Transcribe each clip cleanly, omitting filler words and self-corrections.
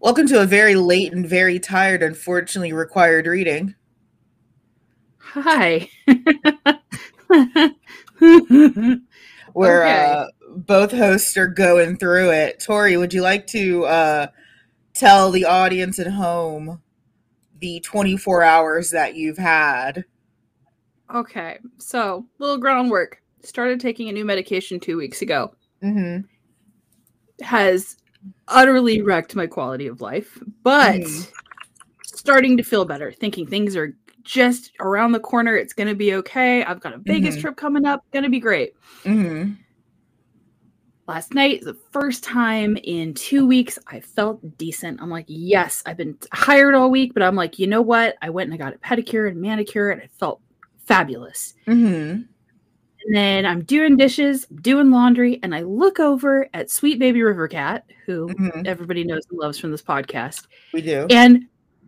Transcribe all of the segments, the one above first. Welcome to a very late and very tired, unfortunately required reading. Hi. Where both hosts are going through it. Tori, would you like to tell the audience at home the 24 hours that you've had? Okay, so little groundwork. Started taking a new medication 2 weeks ago. Mm-hmm. Has utterly wrecked my quality of life, but starting to feel better. Thinking things are just around the corner. It's going to be okay. I've got a Vegas trip coming up. Going to be great. Mm-hmm. Last night, the first time in 2 weeks, I felt decent. I'm like, yes, I've been hired all week, but I'm like, you know what? I went and I got a pedicure and manicure and I felt fabulous. Mm-hmm. And then I'm doing dishes, doing laundry, and I look over at Sweet Baby River Cat, who everybody knows and loves from this podcast. We do. And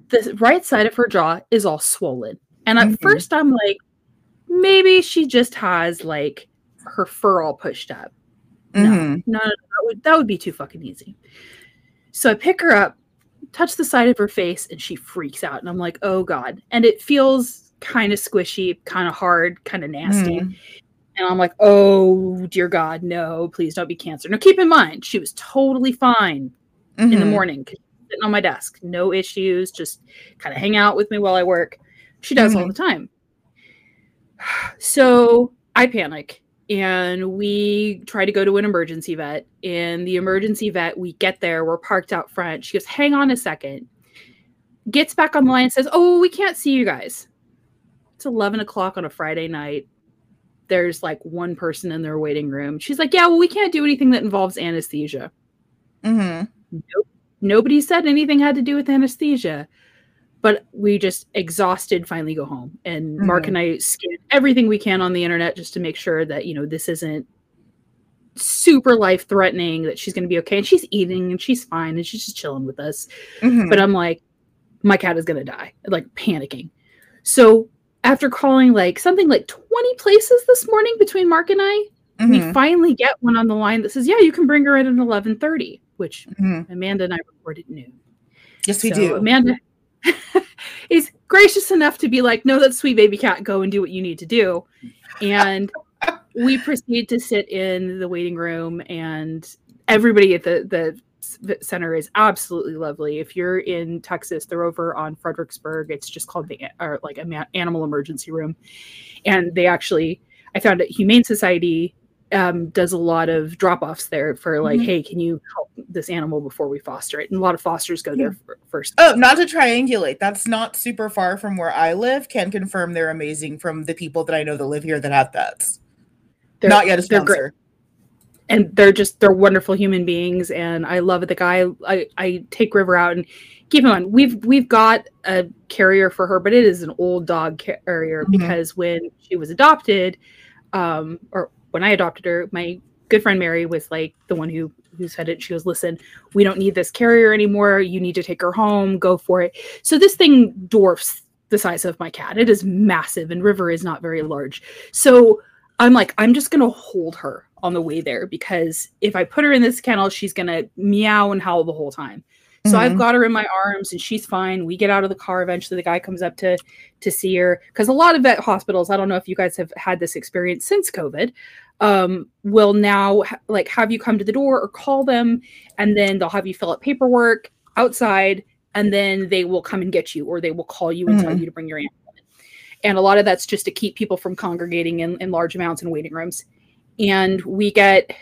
the right side of her jaw is all swollen. And at first I'm like, maybe she just has like her fur all pushed up. No, that would be too fucking easy. So I pick her up, touch the side of her face, and she freaks out. And I'm like, oh God. And it feels kind of squishy, kind of hard, kind of nasty. And I'm like, oh dear God, no, please don't be cancer. Now keep in mind, she was totally fine in the morning, sitting on my desk, no issues, just kind of hang out with me while I work. She does all the time. So I panic. And we try to go to an emergency vet. And the emergency vet, we get there. We're parked out front. She goes, hang on a second. Gets back on the line and says, oh, we can't see you guys. It's 11 o'clock on a Friday night. There's like one person in their waiting room. She's like, yeah, well, we can't do anything that involves anesthesia. Nope. Nobody said anything had to do with anesthesia. But we just exhausted finally go home. And Mark and I scan everything we can on the internet just to make sure that, you know, this isn't super life threatening, that she's going to be okay. And she's eating and she's fine and she's just chilling with us. But I'm like, my cat is going to die, like panicking. So after calling like something like 20 places this morning between Mark and I, we finally get one on the line that says, yeah, you can bring her in at 11:30, which Amanda and I recorded noon. Yes, we do. Amanda is gracious enough to be like, no, that's Sweet Baby Cat, go and do what you need to do. And we proceed to sit in the waiting room, and everybody at the center is absolutely lovely. If you're in Texas, they're over on Fredericksburg. It's just called the Animal Emergency Room. And they actually, I found that Humane Society does a lot of drop-offs there for like, hey, can you help this animal before we foster it? And a lot of fosters go there first. Oh, not to triangulate. That's not super far from where I live. Can confirm they're amazing from the people that I know that live here that have pets. They're, not yet a sponsor. They're great. And they're wonderful human beings. And I love it. The guy, I take River out and keep him on. We've got a carrier for her, but it is an old dog carrier because when she was adopted, when I adopted her, my good friend Mary was like the one who said it. She goes, listen, we don't need this carrier anymore. You need to take her home. Go for it. So this thing dwarfs the size of my cat. It is massive, and River is not very large. So I'm like, I'm just going to hold her on the way there because if I put her in this kennel, she's going to meow and howl the whole time. So I've got her in my arms and she's fine. We get out of the car. Eventually the guy comes up to see her. Because a lot of vet hospitals, I don't know if you guys have had this experience since COVID, will now like have you come to the door or call them. And then they'll have you fill out paperwork outside. And then they will come and get you, or they will call you and tell you to bring your animal in. And a lot of that's just to keep people from congregating in large amounts in waiting rooms. And we get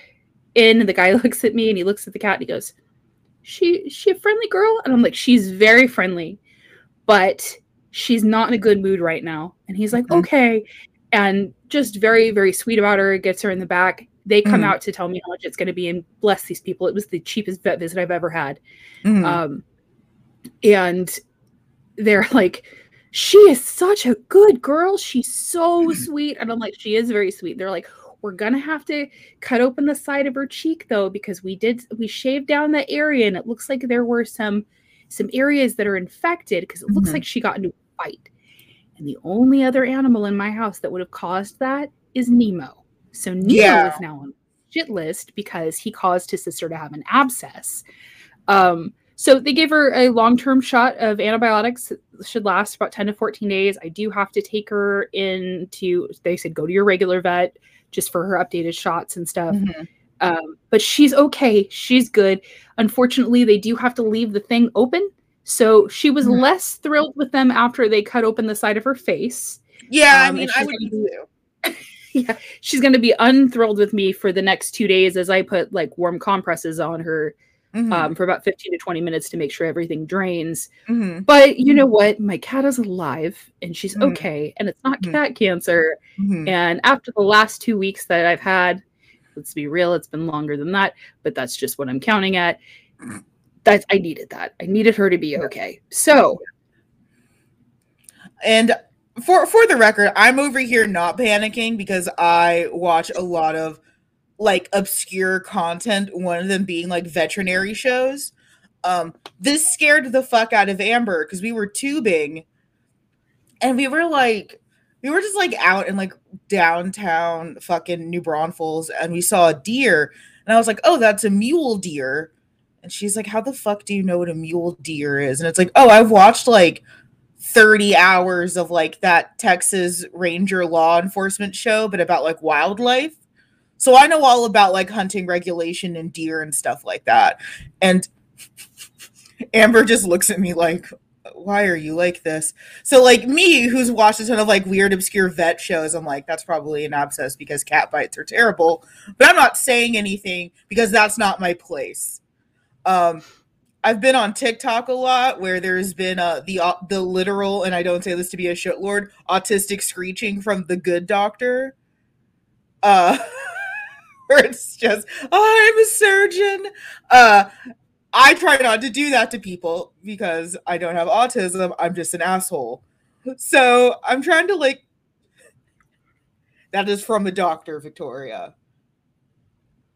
in and the guy looks at me and he looks at the cat and he goes, She a friendly girl? And I'm like, she's very friendly, but she's not in a good mood right now. And he's like, okay. And just very, very sweet about her. Gets her in the back. They come out to tell me how much it's going to be. And bless these people. It was the cheapest vet visit I've ever had. And they're like, she is such a good girl. She's so sweet. And I'm like, she is very sweet. They're like, we're going to have to cut open the side of her cheek, though, because we shaved down that area, and it looks like there were some areas that are infected because it looks like she got into a fight. And the only other animal in my house that would have caused that is Nemo. So Nemo is now on the shit list because he caused his sister to have an abscess. So they gave her a long-term shot of antibiotics. It should last about 10 to 14 days. I do have to take her they said, go to your regular vet just for her updated shots and stuff. Mm-hmm. But she's okay. She's good. Unfortunately, they do have to leave the thing open. So she was mm-hmm. less thrilled with them after they cut open the side of her face. Yeah, I mean, I would be too. Yeah, she's going to be unthrilled with me for the next 2 days as I put like warm compresses on her. Mm-hmm. For about 15 to 20 minutes to make sure everything drains. Mm-hmm. But you know what? My cat is alive and she's mm-hmm. okay. And it's not mm-hmm. cat cancer. Mm-hmm. And after the last 2 weeks that I've had, let's be real, it's been longer than that, but that's just what I'm counting at. I needed that. I needed her to be okay. So. And for the record, I'm over here not panicking because I watch a lot of like obscure content, one of them being like veterinary shows. This scared the fuck out of Amber because we were tubing and we were just out in like downtown fucking New Braunfels and we saw a deer and I was like, oh, that's a mule deer. And she's like, how the fuck do you know what a mule deer is? And it's like, oh, I've watched like 30 hours of like that Texas Ranger law enforcement show, but about like wildlife. So I know all about like hunting regulation and deer and stuff like that. And Amber just looks at me like, why are you like this? So like me, who's watched a ton of like weird, obscure vet shows, I'm like, that's probably an abscess because cat bites are terrible. But I'm not saying anything because that's not my place. I've been on TikTok a lot where there's been the literal, and I don't say this to be a shitlord, autistic screeching from The Good Doctor. Where it's just, oh, I'm a surgeon. I try not to do that to people because I don't have autism. I'm just an asshole. So I'm trying to like, that is from the doctor, Victoria.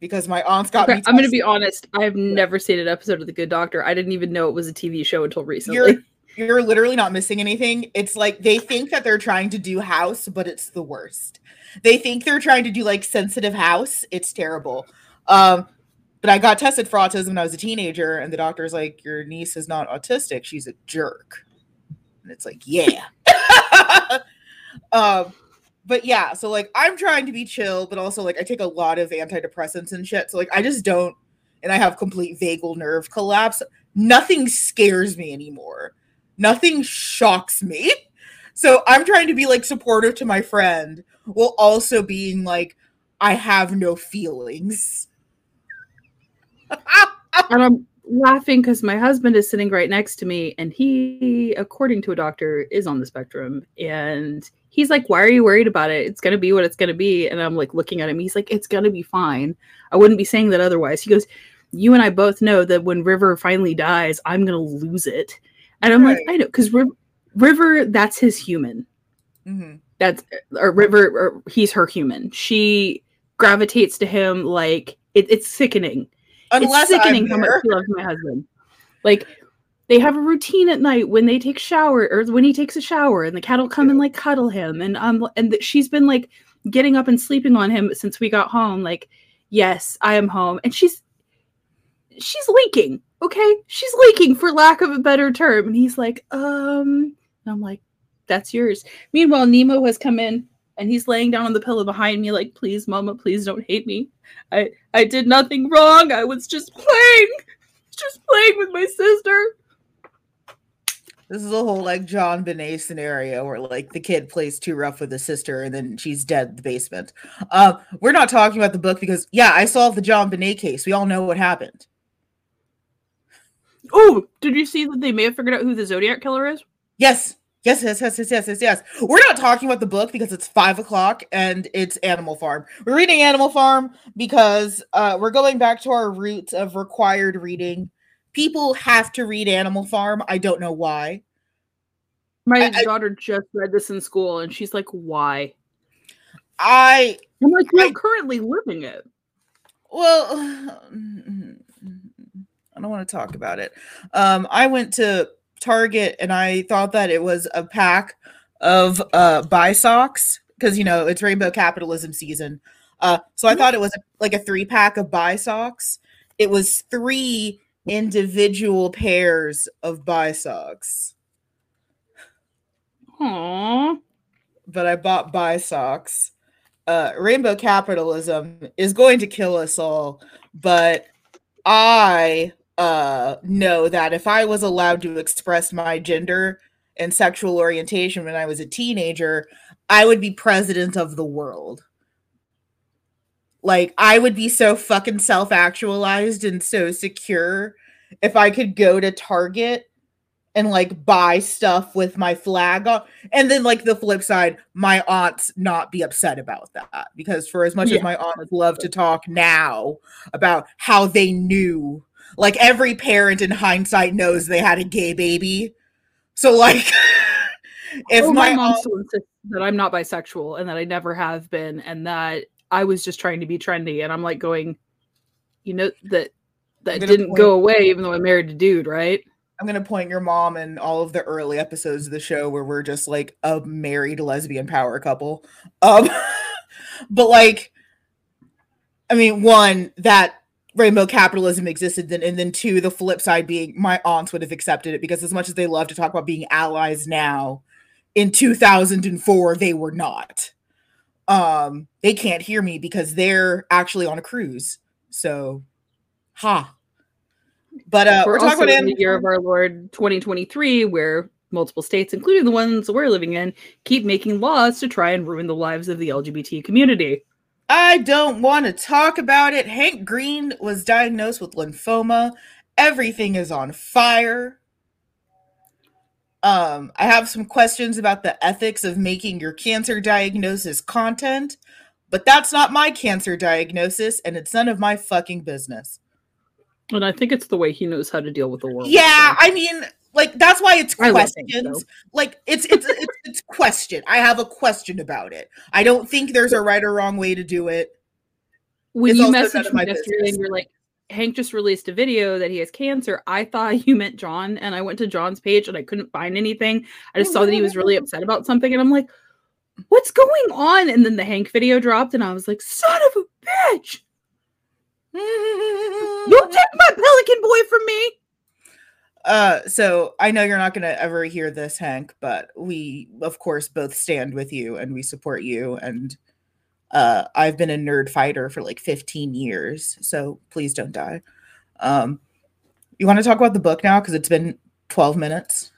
Because my aunt's got me. I'm going to be honest. I have never seen an episode of The Good Doctor. I didn't even know it was a TV show until recently. You're literally not missing anything. It's like they think that they're trying to do House, but it's the worst. They think they're trying to do like sensitive House. It's terrible. But I got tested for autism when I was a teenager, and the doctor's like, your niece is not autistic. She's a jerk. And it's like, yeah. But yeah, so like I'm trying to be chill, but also like I take a lot of antidepressants and shit. So like I just don't, and I have complete vagal nerve collapse. Nothing scares me anymore. Nothing shocks me. So I'm trying to be like supportive to my friend while also being like, I have no feelings. And I'm laughing because my husband is sitting right next to me and he, according to a doctor, is on the spectrum. And he's like, why are you worried about it? It's going to be what it's going to be. And I'm like looking at him. He's like, it's going to be fine. I wouldn't be saying that otherwise. He goes, you and I both know that when River finally dies, I'm going to lose it. And I'm like, I know, because River, that's his human. Mm-hmm. He's her human. She gravitates to him like it's sickening. How much he loves my husband. Like they have a routine at night when they take shower or when he takes a shower, and the cat will come and like cuddle him, and she's been like getting up and sleeping on him since we got home. Like, yes, I am home, and she's leaking. Okay, she's leaking for lack of a better term. And he's like, and I'm like, that's yours. Meanwhile, Nemo has come in and he's laying down on the pillow behind me like, please, Mama, please don't hate me. I did nothing wrong. I was just playing with my sister. This is a whole like JonBenét scenario where like the kid plays too rough with his sister and then she's dead in the basement. We're not talking about the book because I solved the JonBenét case. We all know what happened. Oh, did you see that they may have figured out who the Zodiac Killer is? Yes. Yes. We're not talking about the book because it's 5:00 and it's Animal Farm. We're reading Animal Farm because we're going back to our roots of required reading. People have to read Animal Farm. I don't know why. My daughter just read this in school and she's like, why? I'm like, you're currently living it. Well, I don't want to talk about it. I went to Target and I thought that it was a pack of buy socks because it's rainbow capitalism season, so I thought it was like a 3-pack of buy socks. It was 3 individual pairs of bisocks. Aww. But I bought bisocks. Rainbow capitalism is going to kill us all, but I know that if I was allowed to express my gender and sexual orientation when I was a teenager, I would be president of the world. Like, I would be so fucking self-actualized and so secure if I could go to Target and, like, buy stuff with my flag on. And then, like, the flip side, my aunts not be upset about that. Because for as much as my aunts love to talk now about how they knew, like, every parent in hindsight knows they had a gay baby. So, like, if my mom still insists that I'm not bisexual and that I never have been and that I was just trying to be trendy, and I'm like going, you know, that didn't go away even though I married a dude, right? I'm going to point your mom in all of the early episodes of the show where we're just like a married lesbian power couple. But like, I mean, one, that rainbow capitalism existed then, and then two, the flip side being my aunts would have accepted it because as much as they love to talk about being allies now, in 2004, they were not. They can't hear me because they're actually on a cruise. So, ha. But we're talking about in the year of our Lord 2023, where multiple states, including the ones we're living in, keep making laws to try and ruin the lives of the LGBT community. I don't want to talk about it. Hank Green was diagnosed with lymphoma. Everything is on fire. I have some questions about the ethics of making your cancer diagnosis content, but that's not my cancer diagnosis, and it's none of my fucking business. And I think it's the way he knows how to deal with the world. Yeah, so. I mean, like, that's why it's questions. So. Like, it's question. I have a question about it. I don't think there's a right or wrong way to do it. When you message me yesterday and you're like, Hank just released a video that he has cancer. I thought you meant John, and I went to John's page and I couldn't find anything. I just saw that he was really upset about something, and I'm like, what's going on? And then the Hank video dropped, and I was like, son of a bitch! You took my pelican boy from me! So, I know you're not going to ever hear this, Hank, but we, of course, both stand with you, and we support you, and I've been a nerd fighter for like 15 years, so please don't die. You want to talk about the book now? Because it's been 12 minutes.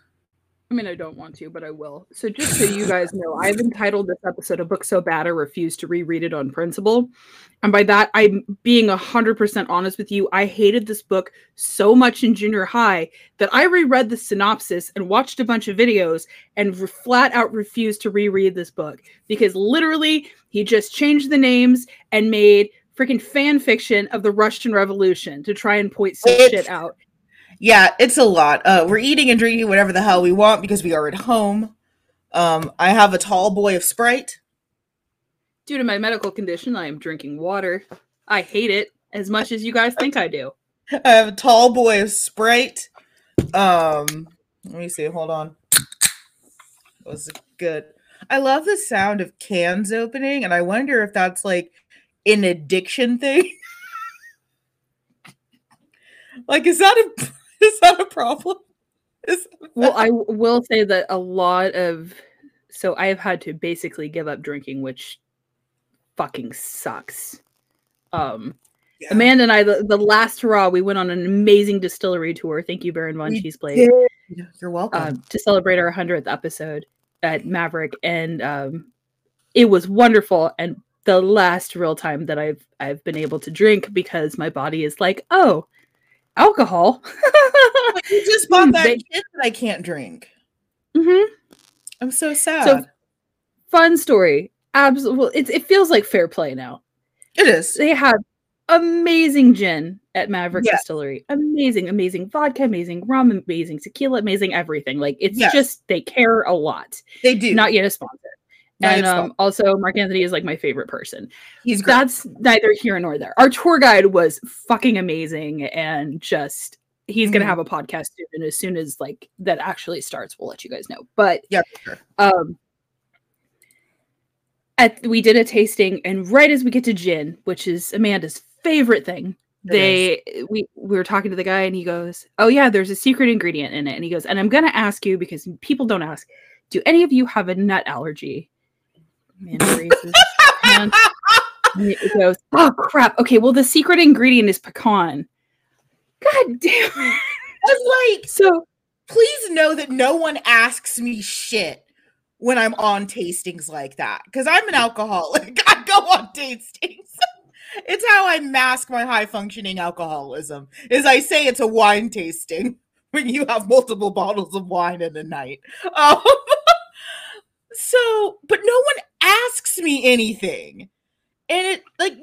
I mean, I don't want to, but I will. So just so you guys know, I've entitled this episode A Book So Bad I Refuse to Reread It on Principle. And by that, I'm being 100% honest with you. I hated this book so much in junior high that I reread the synopsis and watched a bunch of videos and flat out refused to reread this book. Because literally, he just changed the names and made freaking fan fiction of the Russian Revolution to try and point some shit out. Yeah, it's a lot. We're eating and drinking whatever the hell we want because we are at home. I have a tall boy of Sprite. Due to my medical condition, I am drinking water. I hate it as much as you guys think I do. I have a tall boy of Sprite. Let me see. Hold on. That was good. I love the sound of cans opening, and I wonder if that's like an addiction thing. Like, is that a problem? Well, I will say that a lot of... So I have had to basically give up drinking, which fucking sucks. Yeah. Amanda and I, the last hurrah, we went on an amazing distillery tour. Thank you, Baron Von Cheeseblade. You're welcome. To celebrate our 100th episode at Maverick. And it was wonderful. And the last real time that I've been able to drink because my body is like, oh, alcohol. You just bought that kit that I can't drink. Mm-hmm. I'm so sad. So, fun story. Absolutely. It feels like fair play now. It is. They have amazing gin at Maverick Distillery. Amazing, amazing vodka, amazing rum, amazing tequila, amazing everything. Like, it's just, they care a lot. They do. Not yet a sponsor. And also, Mark Anthony is like my favorite person. He's great. That's neither here nor there. Our tour guide was fucking amazing, and just he's gonna have a podcast soon. And as soon as like that actually starts, we'll let you guys know. But yeah, for sure. We did a tasting, and right as we get to gin, which is Amanda's favorite thing, we were talking to the guy and he goes, oh yeah, there's a secret ingredient in it. And he goes, and I'm going to ask you because people don't ask, do any of you have a nut allergy? Man raises hand. It goes, oh crap. Okay, well the secret ingredient is pecan. God damn it. I was like, so please know that no one asks me shit when I'm on tastings like that. Because I'm an alcoholic. I go on tastings. It's how I mask my high functioning alcoholism, is I say it's a wine tasting when you have multiple bottles of wine in a night. So, but no one asks me anything. And it, like,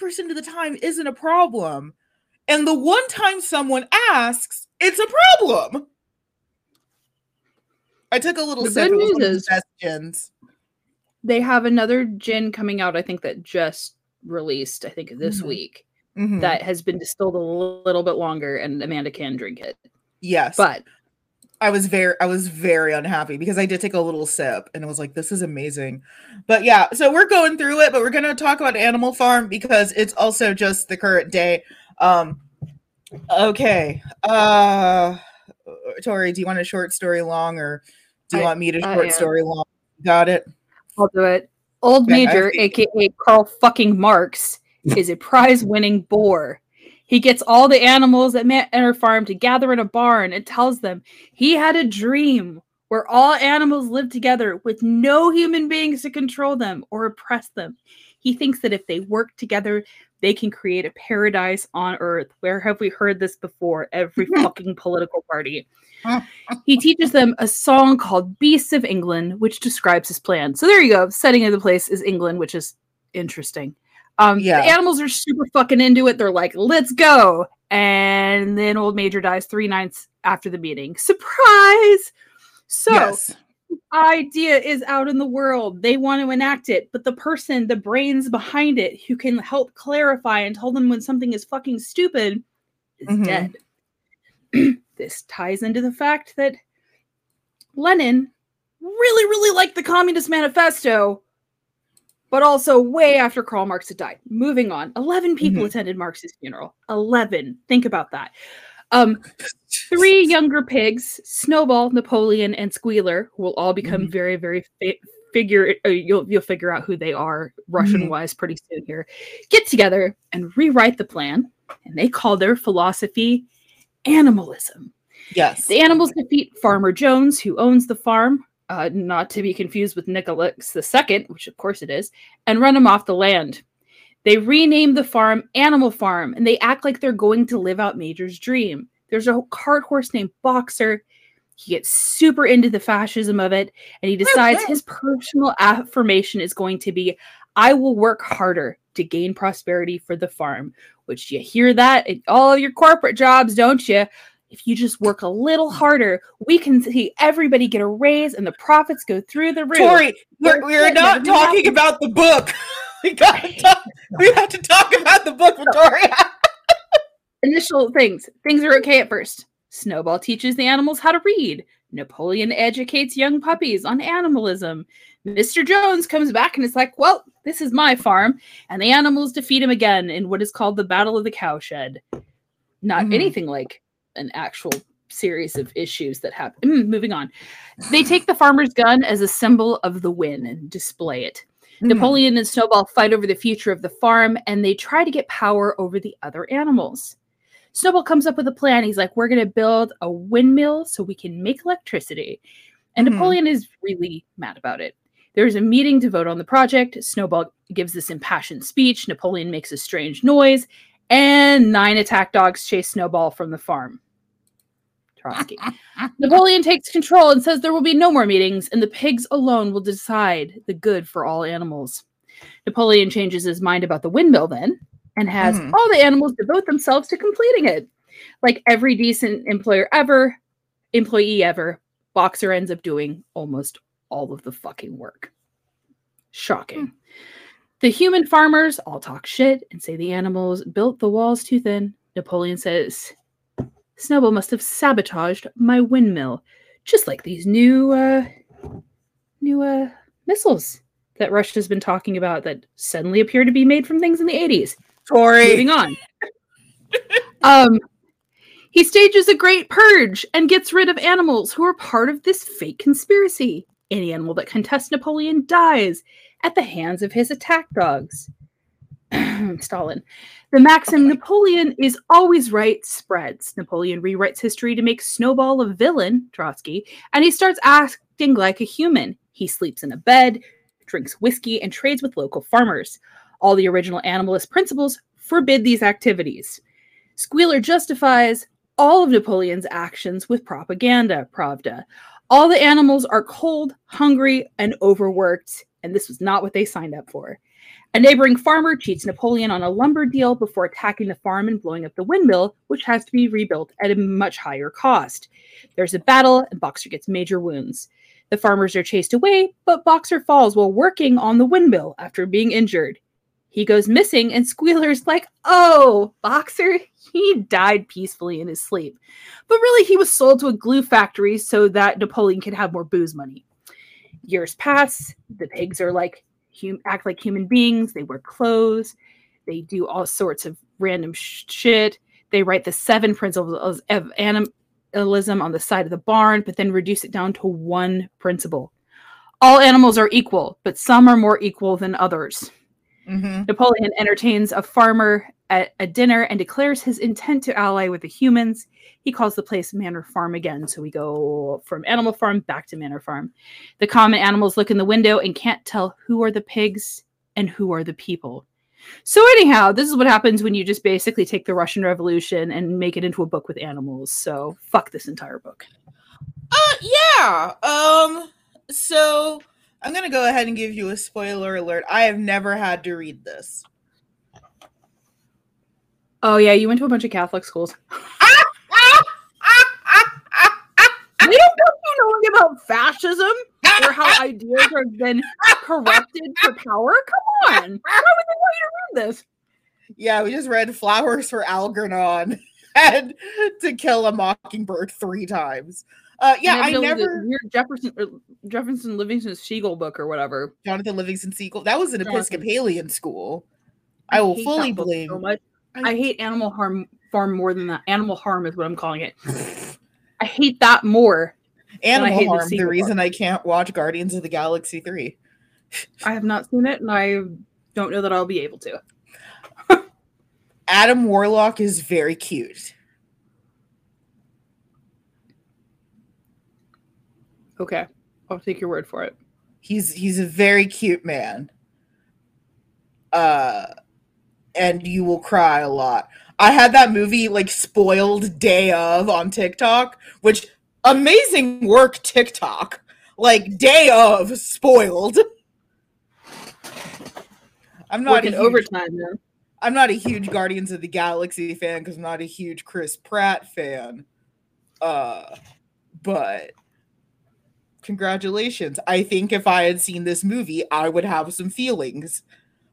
90% of the time isn't a problem. And the one time someone asks, it's a problem. I took a little sip of the gins. They have another gin coming out, I think, that just released, I think, this week. Mm-hmm. That has been distilled a little bit longer, and Amanda can drink it. Yes. But I was very unhappy because I did take a little sip and I was like, this is amazing. But yeah, so we're going through it, but we're going to talk about Animal Farm because it's also just the current day. Okay. Tori, do you want a short story long or do you want me to short story long? Got it. I'll do it. Old Major, aka Karl fucking Marx, is a prize-winning boar. He gets all the animals at Manor Farm to gather in a barn and tells them he had a dream where all animals live together with no human beings to control them or oppress them. He thinks that if they work together, they can create a paradise on earth. Where have we heard this before? Every fucking political party. He teaches them a song called Beasts of England, which describes his plan. So there you go. Setting of the place is England, which is interesting. The animals are super fucking into it. They're like, let's go. And then Old Major dies 3 nights after the meeting. Surprise! So, the idea is out in the world. They want to enact it, but the person, the brains behind it, who can help clarify and tell them when something is fucking stupid, is dead. This ties into the fact that Lenin really, really liked the Communist Manifesto, but also way after Karl Marx had died. Moving on. 11 people attended Marx's funeral. 11. Think about that. 3 younger pigs, Snowball, Napoleon, and Squealer, who will all become very, very you'll figure out who they are Russian-wise pretty soon here, get together and rewrite the plan. And they call their philosophy animalism. Yes. The animals defeat Farmer Jones, who owns the farm. Not to be confused with Nicholas II, which of course it is, and run him off the land. They rename the farm Animal Farm, and they act like they're going to live out Major's dream. There's a cart horse named Boxer. He gets super into the fascism of it, and he decides his personal affirmation is going to be, I will work harder to gain prosperity for the farm, which you hear that in all of your corporate jobs, don't you? If you just work a little harder, we can see everybody get a raise and the profits go through the roof. Tori, we're not talking about the book. We have to talk about the book, Victoria. Initial things. Things are okay at first. Snowball teaches the animals how to read. Napoleon educates young puppies on animalism. Mr. Jones comes back and it's like, well, this is my farm. And the animals defeat him again in what is called the Battle of the Cowshed. Not anything like an actual series of issues that happen. Moving on. They take the farmer's gun as a symbol of the win and display it. Napoleon and Snowball fight over the future of the farm, and they try to get power over the other animals. Snowball comes up with a plan. He's like, we're going to build a windmill so we can make electricity. And Napoleon is really mad about it. There's a meeting to vote on the project. Snowball gives this impassioned speech. Napoleon makes a strange noise, and 9 attack dogs chase Snowball from the farm. Trotsky. Napoleon takes control and says there will be no more meetings, and the pigs alone will decide the good for all animals. Napoleon changes his mind about the windmill then, and has all the animals devote themselves to completing it. Like every decent employee ever, Boxer ends up doing almost all of the fucking work. Shocking. The human farmers all talk shit and say the animals built the walls too thin. Napoleon says, Snowball must have sabotaged my windmill, just like these new missiles that Russia has been talking about that suddenly appear to be made from things in the 80s. Tori. Moving on. He stages a great purge and gets rid of animals who are part of this fake conspiracy. Any animal that contests Napoleon dies at the hands of his attack dogs. Stalin. The maxim, Napoleon is always right, spreads. Napoleon rewrites history to make Snowball a villain, Trotsky, and he starts acting like a human. He sleeps in a bed, drinks whiskey, and trades with local farmers. All the original animalist principles forbid these activities. Squealer justifies all of Napoleon's actions with propaganda, Pravda. All the animals are cold, hungry, and overworked, and this was not what they signed up for. A neighboring farmer cheats Napoleon on a lumber deal before attacking the farm and blowing up the windmill, which has to be rebuilt at a much higher cost. There's a battle, and Boxer gets major wounds. The farmers are chased away, but Boxer falls while working on the windmill after being injured. He goes missing, and Squealer's like, oh, Boxer, he died peacefully in his sleep. But really, he was sold to a glue factory so that Napoleon could have more booze money. Years pass. The pigs are like, act like human beings. They wear clothes. They do all sorts of random shit. They write the 7 principles of animalism on the side of the barn, but then reduce it down to one principle. All animals are equal, but some are more equal than others. Mm-hmm. Napoleon entertains a farmer at a dinner and declares his intent to ally with the humans. He calls the place Manor Farm again, so we go from Animal Farm back to Manor Farm. The common animals look in the window and can't tell who are the pigs and who are the people. So anyhow, this is what happens when you just basically take the Russian Revolution and make it into a book with animals. So fuck this entire book. So I'm going to go ahead and give you a spoiler alert. I have never had to read this. Oh, yeah. You went to a bunch of Catholic schools. They don't know anything about fascism or how ideas have been corrupted for power. Come on. Why would they want you to read this? Yeah, we just read Flowers for Algernon and To Kill a Mockingbird 3 times. I never weird Jefferson Livingston Seagull book or whatever. Jonathan Livingston Seagull. That was an Episcopalian school. I will fully blame. So much. I hate Animal Farm more than that. Animal Harm is what I'm calling it. I hate that more. Animal Harm. The reason I can't watch Guardians of the Galaxy 3. I have not seen it, and I don't know that I'll be able to. Adam Warlock is very cute. Okay, I'll take your word for it. He's a very cute man. And you will cry a lot. I had that movie like spoiled day of on TikTok, which amazing work TikTok. Like day of spoiled. I'm not a huge Guardians of the Galaxy fan because I'm not a huge Chris Pratt fan. But congratulations. I think if I had seen this movie, I would have some feelings.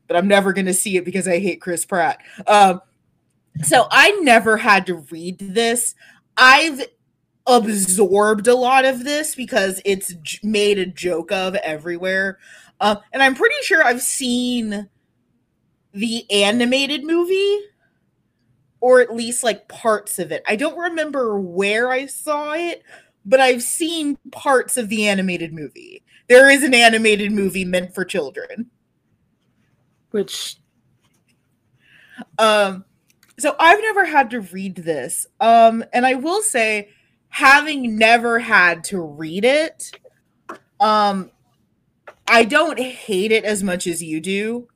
But I'm never going to see it because I hate Chris Pratt. So I never had to read this. I've absorbed a lot of this because it's made a joke of everywhere. And I'm pretty sure I've seen the animated movie. Or at least like parts of it. I don't remember where I saw it. But I've seen parts of the animated movie. There is an animated movie meant for children. Which. So I've never had to read this. And I will say, having never had to read it, I don't hate it as much as you do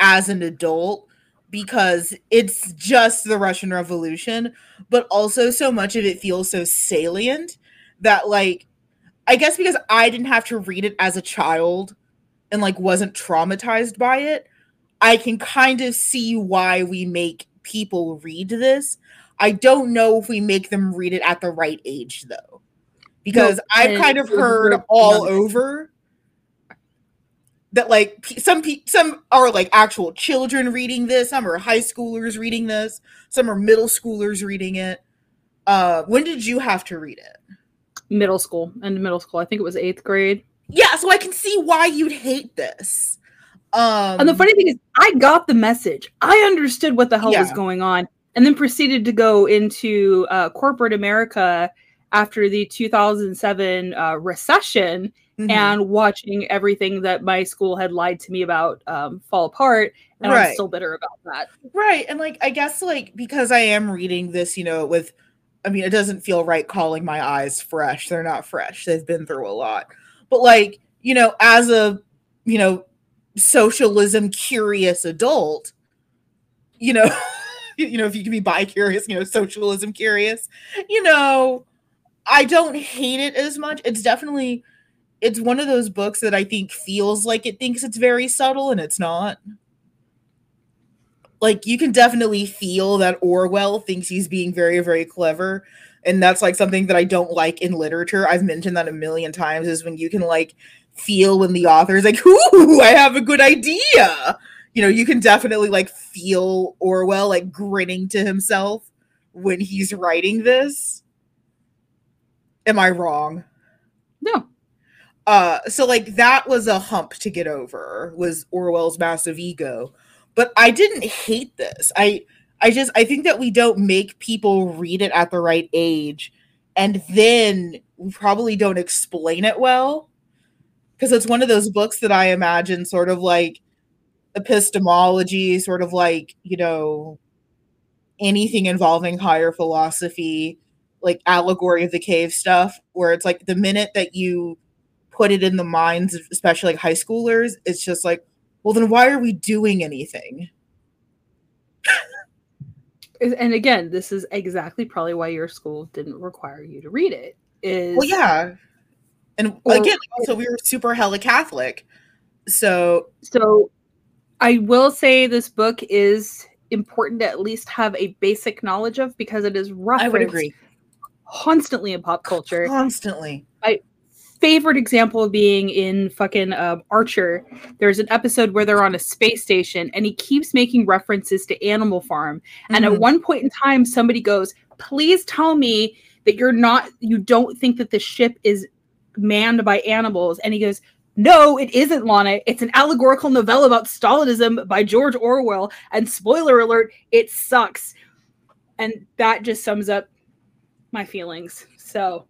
as an adult. Because it's just the Russian Revolution. But also so much of it feels so salient. That, like, I guess because I didn't have to read it as a child and, like, wasn't traumatized by it, I can kind of see why we make people read this. I don't know if we make them read it at the right age, though. Because I've kind of heard all over that, like, some are, like, actual children reading this. Some are high schoolers reading this. Some are middle schoolers reading it. When did you have to read it? Middle school. I think it was 8th grade. Yeah, so I can see why you'd hate this. And the funny thing is, I got the message. I understood what the hell was going on. and then proceeded to go into corporate America after the 2007 recession, mm-hmm. and watching everything that my school had lied to me about fall apart. And right. I'm still bitter about that. Right. And like, I guess like, because I am reading this, you know, with, I mean, it doesn't feel right calling my eyes fresh. They're not fresh. They've been through a lot. But like, you know, as a, you know, socialism curious adult, you know, you know, if you can be bi-curious, you know, socialism curious, you know, I don't hate it as much. It's definitely, it's one of those books that I think feels like it thinks it's very subtle and it's not. Like, you can definitely feel that Orwell thinks he's being very, very clever. And that's like something that I don't like in literature. I've mentioned that a million times, is when you can like feel when the author is like, ooh, I have a good idea. You know, you can definitely like feel Orwell like grinning to himself when he's writing this. Am I wrong? No. So like that was a hump to get over, was Orwell's massive ego. But I didn't hate this. I think that we don't make people read it at the right age, and then we probably don't explain it well. Because it's one of those books that I imagine sort of like epistemology, sort of like, you know, anything involving higher philosophy, like allegory of the cave stuff, where it's like the minute that you put it in the minds of especially like high schoolers, it's just like, well, then why are we doing anything? And again, this is exactly probably why your school didn't require you to read it. Well, yeah. And again, also we were super hella Catholic. So I will say this book is important to at least have a basic knowledge of, because it is referenced constantly in pop culture. Constantly. My favorite example being in fucking Archer. There's an episode where they're on a space station and he keeps making references to Animal Farm. Mm-hmm. And at one point in time, somebody goes, please tell me that you don't think that the ship is manned by animals. And he goes, no, it isn't, Lana. It's an allegorical novella about Stalinism by George Orwell. And spoiler alert, it sucks. And that just sums up my feelings. So,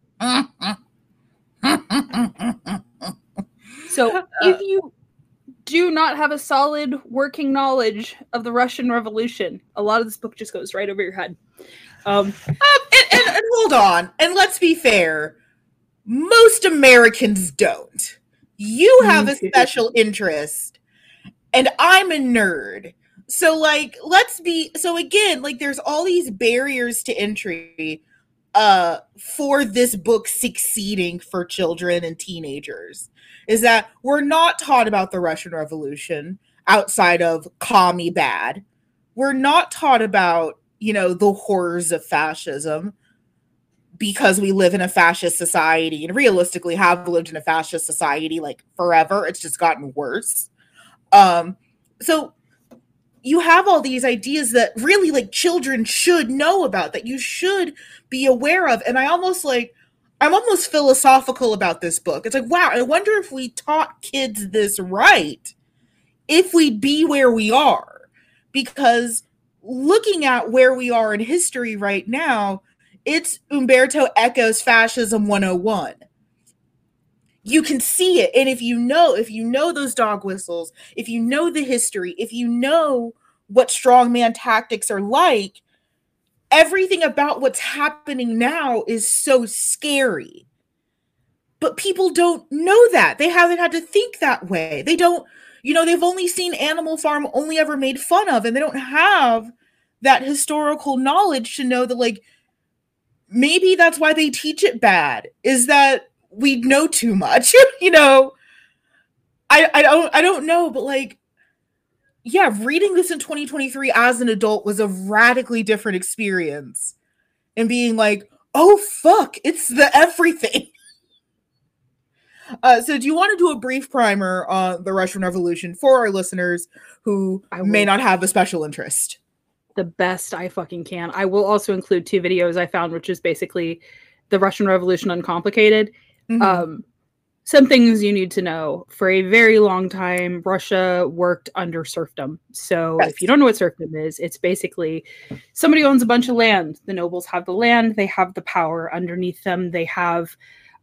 if you do not have a solid working knowledge of the Russian Revolution, a lot of this book just goes right over your head. And hold on. And let's be fair. Most Americans don't. You have a special interest, and I'm a nerd. So, like, there's all these barriers to entry for this book succeeding for children and teenagers, is that we're not taught about the Russian Revolution outside of commie bad. We're not taught about, you know, the horrors of fascism, because we live in a fascist society and realistically have lived in a fascist society like forever. It's just gotten worse. So you have all these ideas that really like children should know about, that you should be aware of. And I'm almost philosophical about this book. It's like, wow, I wonder if we taught kids this right, if we'd be where we are. Because looking at where we are in history right now, it's Umberto Eco's Fascism 101. You can see it. And if you know those dog whistles, if you know the history, if you know what strongman tactics are like, everything about what's happening now is so scary. But people don't know that. They haven't had to think that way. They don't, you know, they've only seen Animal Farm only ever made fun of, and they don't have that historical knowledge to know that, like, maybe that's why they teach it bad, is that we know too much, you know? I don't know, but like, yeah, reading this in 2023 as an adult was a radically different experience, and being like, oh fuck, it's the everything. So do you want to do a brief primer on the Russian Revolution for our listeners who may not have a special interest? The best I fucking can. I will also include 2 videos I found, which is basically the Russian Revolution Uncomplicated. Mm-hmm. Some things you need to know. For a very long time, Russia worked under serfdom. So if you don't know what serfdom is, it's basically somebody owns a bunch of land. The nobles have the land. They have the power underneath them. They have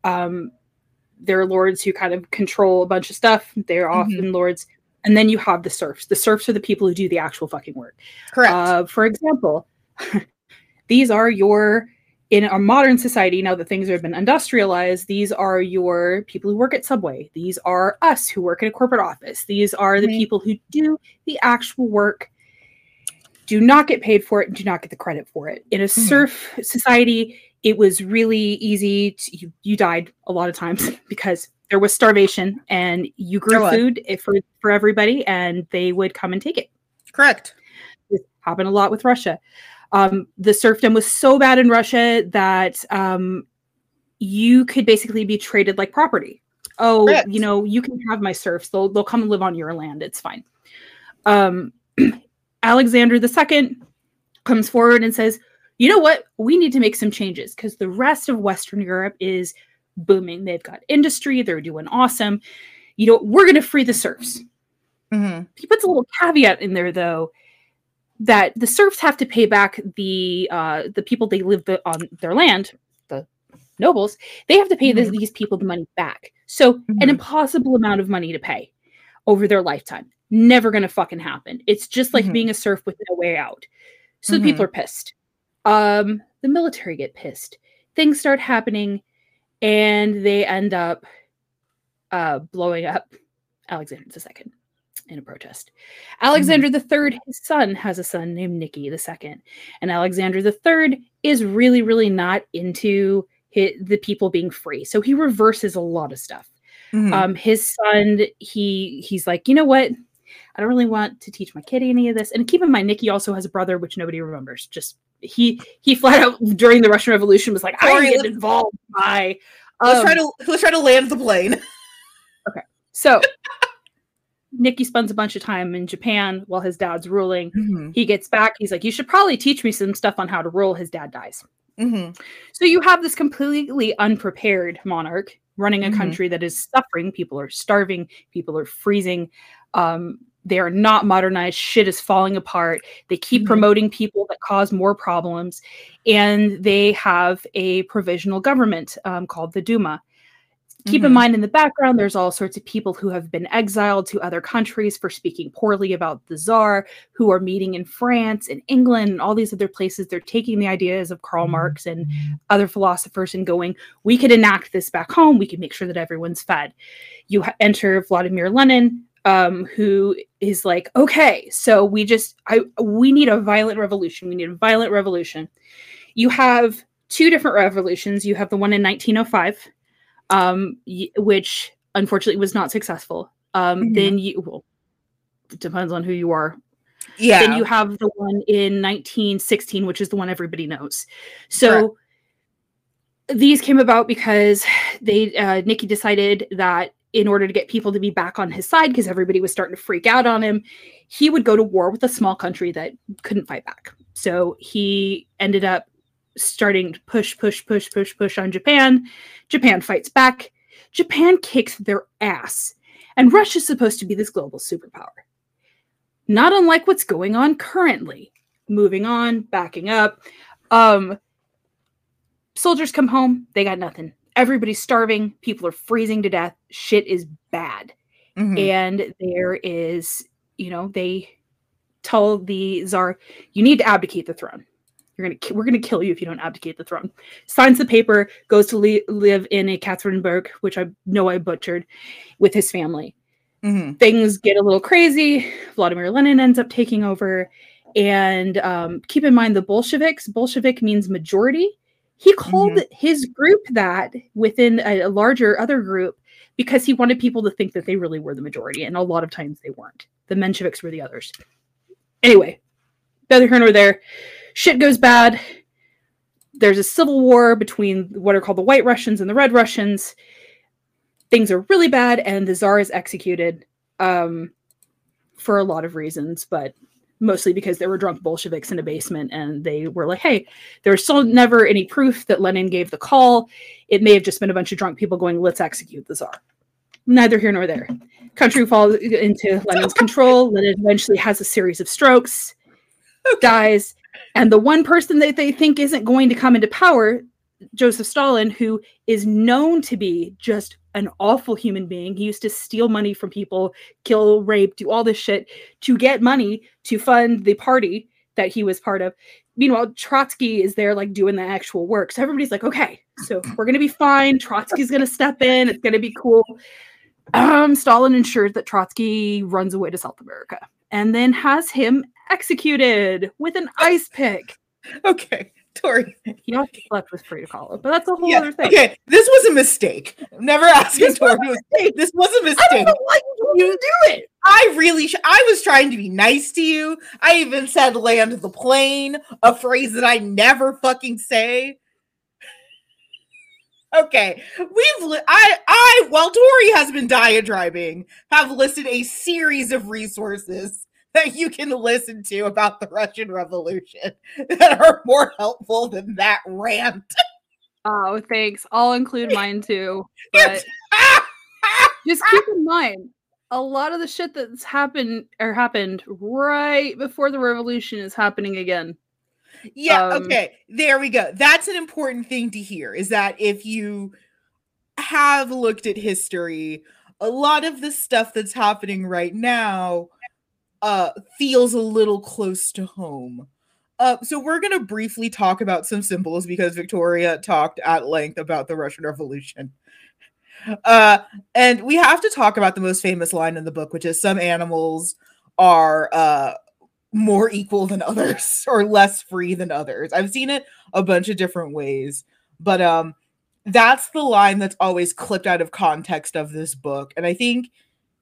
their lords who kind of control a bunch of stuff. They're often lords. And then you have the serfs. The serfs are the people who do the actual fucking work. Correct. For example, these are your... In our modern society, now that things have been industrialized, these are your people who work at Subway. These are us who work at a corporate office. These are the people who do the actual work, do not get paid for it, and do not get the credit for it. In a serf society, it was really easy. You died a lot of times because there was starvation, and you grew food for everybody, and they would come and take it. Correct. This happened a lot with Russia. The serfdom was so bad in Russia that you could basically be traded like property. Oh, Correct. You know, you can have my serfs. They'll come and live on your land. It's fine. Alexander II comes forward and says, you know what? We need to make some changes because the rest of Western Europe is booming. They've got industry. They're doing awesome. You know, we're going to free the serfs. He puts a little caveat in there, though, that the serfs have to pay back the people they live on their land, the nobles. They have to pay these people the money back. So an impossible amount of money to pay over their lifetime. Never going to fucking happen. It's just like being a serf with no way out. So the people are pissed. The military get pissed. Things start happening, and they end up blowing up Alexander II. In a protest. Alexander III, his son, has a son named Nicky II. And Alexander III is really, really not into the people being free. So he reverses a lot of stuff. His son, he's like, you know what? I don't really want to teach my kid any of this. And keep in mind, Nicky also has a brother, which nobody remembers. Just he flat out during the Russian Revolution was like, I get involved by... Let's try to land the plane. Okay. So... Nicky spends a bunch of time in Japan while his dad's ruling. He gets back. He's like, you should probably teach me some stuff on how to rule. His dad dies. So you have this completely unprepared monarch running a country that is suffering. People are starving. People are freezing. They are not modernized. Shit is falling apart. They keep promoting people that cause more problems. And they have a provisional government called the Duma. Keep in mind, in the background, there's all sorts of people who have been exiled to other countries for speaking poorly about the Tsar, who are meeting in France and England and all these other places. They're taking the ideas of Karl Marx and other philosophers and going, we could enact this back home. We can make sure that everyone's fed. You enter Vladimir Lenin, who is like, okay, so we need a violent revolution. We need a violent revolution. You have two different revolutions. You have the one in 1905. Which unfortunately was not successful. Then it depends on who you are. Yeah. Then you have the one in 1916, which is the one everybody knows. So these came about because Nicky decided that in order to get people to be back on his side, because everybody was starting to freak out on him, he would go to war with a small country that couldn't fight back. So he ended up starting to push on Japan. Japan fights back. Japan kicks their ass. And Russia's supposed to be this global superpower. Not unlike what's going on currently. Moving on, backing up. Soldiers come home. They got nothing. Everybody's starving. People are freezing to death. Shit is bad. And there is, you know, they tell the Tsar, you need to abdicate the throne. We're going to kill you if you don't abdicate the throne. Signs the paper, goes to live in Ekaterinburg, which I know I butchered, with his family. Things get a little crazy. Vladimir Lenin ends up taking over. And keep in mind the Bolsheviks. Bolshevik means majority. He called his group that within a larger other group because he wanted people to think that they really were the majority. And a lot of times they weren't. The Mensheviks were the others. Anyway, neither here nor there. Shit goes bad. There's a civil war between what are called the White Russians and the Red Russians. Things are really bad, and the Tsar is executed for a lot of reasons, but mostly because there were drunk Bolsheviks in a basement, and they were like, hey, there's still never any proof that Lenin gave the call. It may have just been a bunch of drunk people going, let's execute the Tsar. Neither here nor there. Country falls into Lenin's control. Lenin eventually has a series of strokes, dies, and the one person that they think isn't going to come into power, Joseph Stalin, who is known to be just an awful human being. He used to steal money from people, kill, rape, do all this shit to get money to fund the party that he was part of. Meanwhile, Trotsky is there like doing the actual work. So everybody's like, okay, so we're going to be fine. Trotsky's going to step in. It's going to be cool. Stalin ensures that Trotsky runs away to South America and then has him executed with an ice pick. Okay. Tori. He also slept with Frida Kahlo, but that's a whole other thing. Okay, this was a mistake. I'm never asking Tori. This was a mistake. I don't know why you do it. I was trying to be nice to you. I even said land the plane, a phrase that I never fucking say. Okay, while Tori has been diatribing, have listed a series of resources that you can listen to about the Russian Revolution that are more helpful than that rant. Oh, thanks. I'll include mine too. But just keep in mind, a lot of the shit that's happened right before the revolution is happening again. Yeah. Okay. There we go. That's an important thing to hear, is that if you have looked at history, a lot of the stuff that's happening right now feels a little close to home. So we're going to briefly talk about some symbols because Victoria talked at length about the Russian Revolution. And we have to talk about the most famous line in the book, which is some animals are more equal than others or less free than others. I've seen it a bunch of different ways, but that's the line that's always clipped out of context of this book. And I think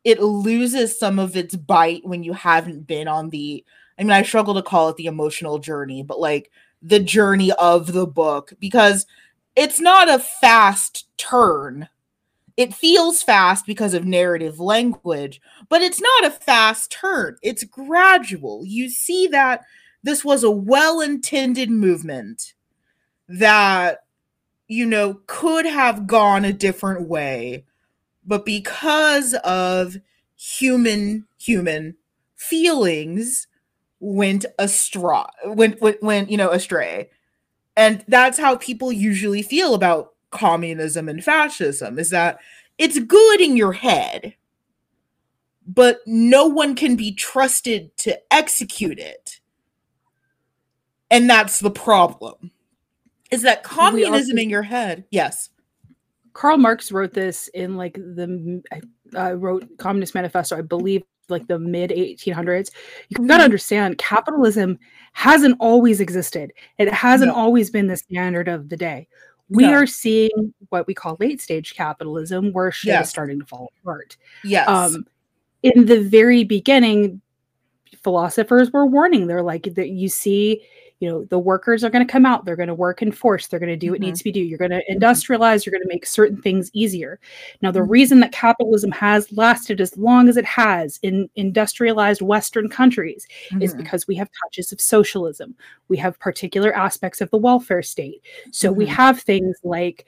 it loses some of its bite when you haven't been on the, I mean, I struggle to call it the emotional journey, but like the journey of the book, because it's not a fast turn. It feels fast because of narrative language, but it's not a fast turn. It's gradual. You see that this was a well-intended movement that, you know, could have gone a different way, but because of human feelings went astray. And that's how people usually feel about communism and fascism, is that it's good in your head, but no one can be trusted to execute it. And that's the problem, is that communism in your head. Yes. Karl Marx wrote this in like wrote Communist Manifesto, I believe, like the mid 1800s. You've got to understand, capitalism hasn't always existed. It hasn't always been the standard of the day. We are seeing what we call late stage capitalism, where shit is starting to fall apart. Yes. In the very beginning, philosophers were warning. They're like, that you see, you know, the workers are going to come out. They're going to work in force. They're going to do what needs to be done. You're going to industrialize. You're going to make certain things easier. Now, the reason that capitalism has lasted as long as it has in industrialized Western countries is because we have touches of socialism. We have particular aspects of the welfare state. So we have things like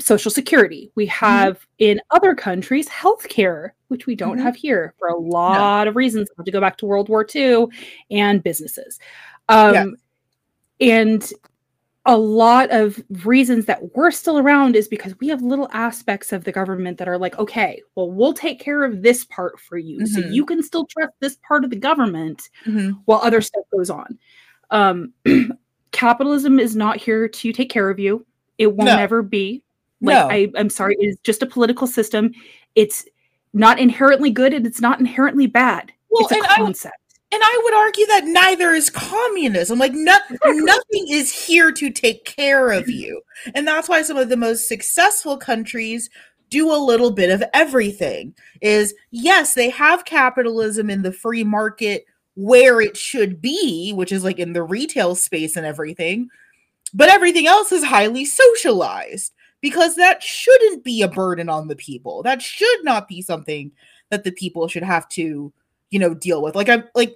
Social Security. We have, in other countries, healthcare, which we don't have here for a lot of reasons. We have to go back to World War II, and businesses. And a lot of reasons that we're still around is because we have little aspects of the government that are like, okay, well, we'll take care of this part for you. So you can still trust this part of the government while other stuff goes on. Capitalism is not here to take care of you. It will never be. I'm sorry. It's just a political system. It's not inherently good and it's not inherently bad. Well, it's a concept. And I would argue that neither is communism. Like nothing is here to take care of you. And that's why some of the most successful countries do a little bit of everything. Is yes, they have capitalism in the free market where it should be, which is like in the retail space and everything. But everything else is highly socialized because that shouldn't be a burden on the people. That should not be something that the people should have to, you know, deal with. Like,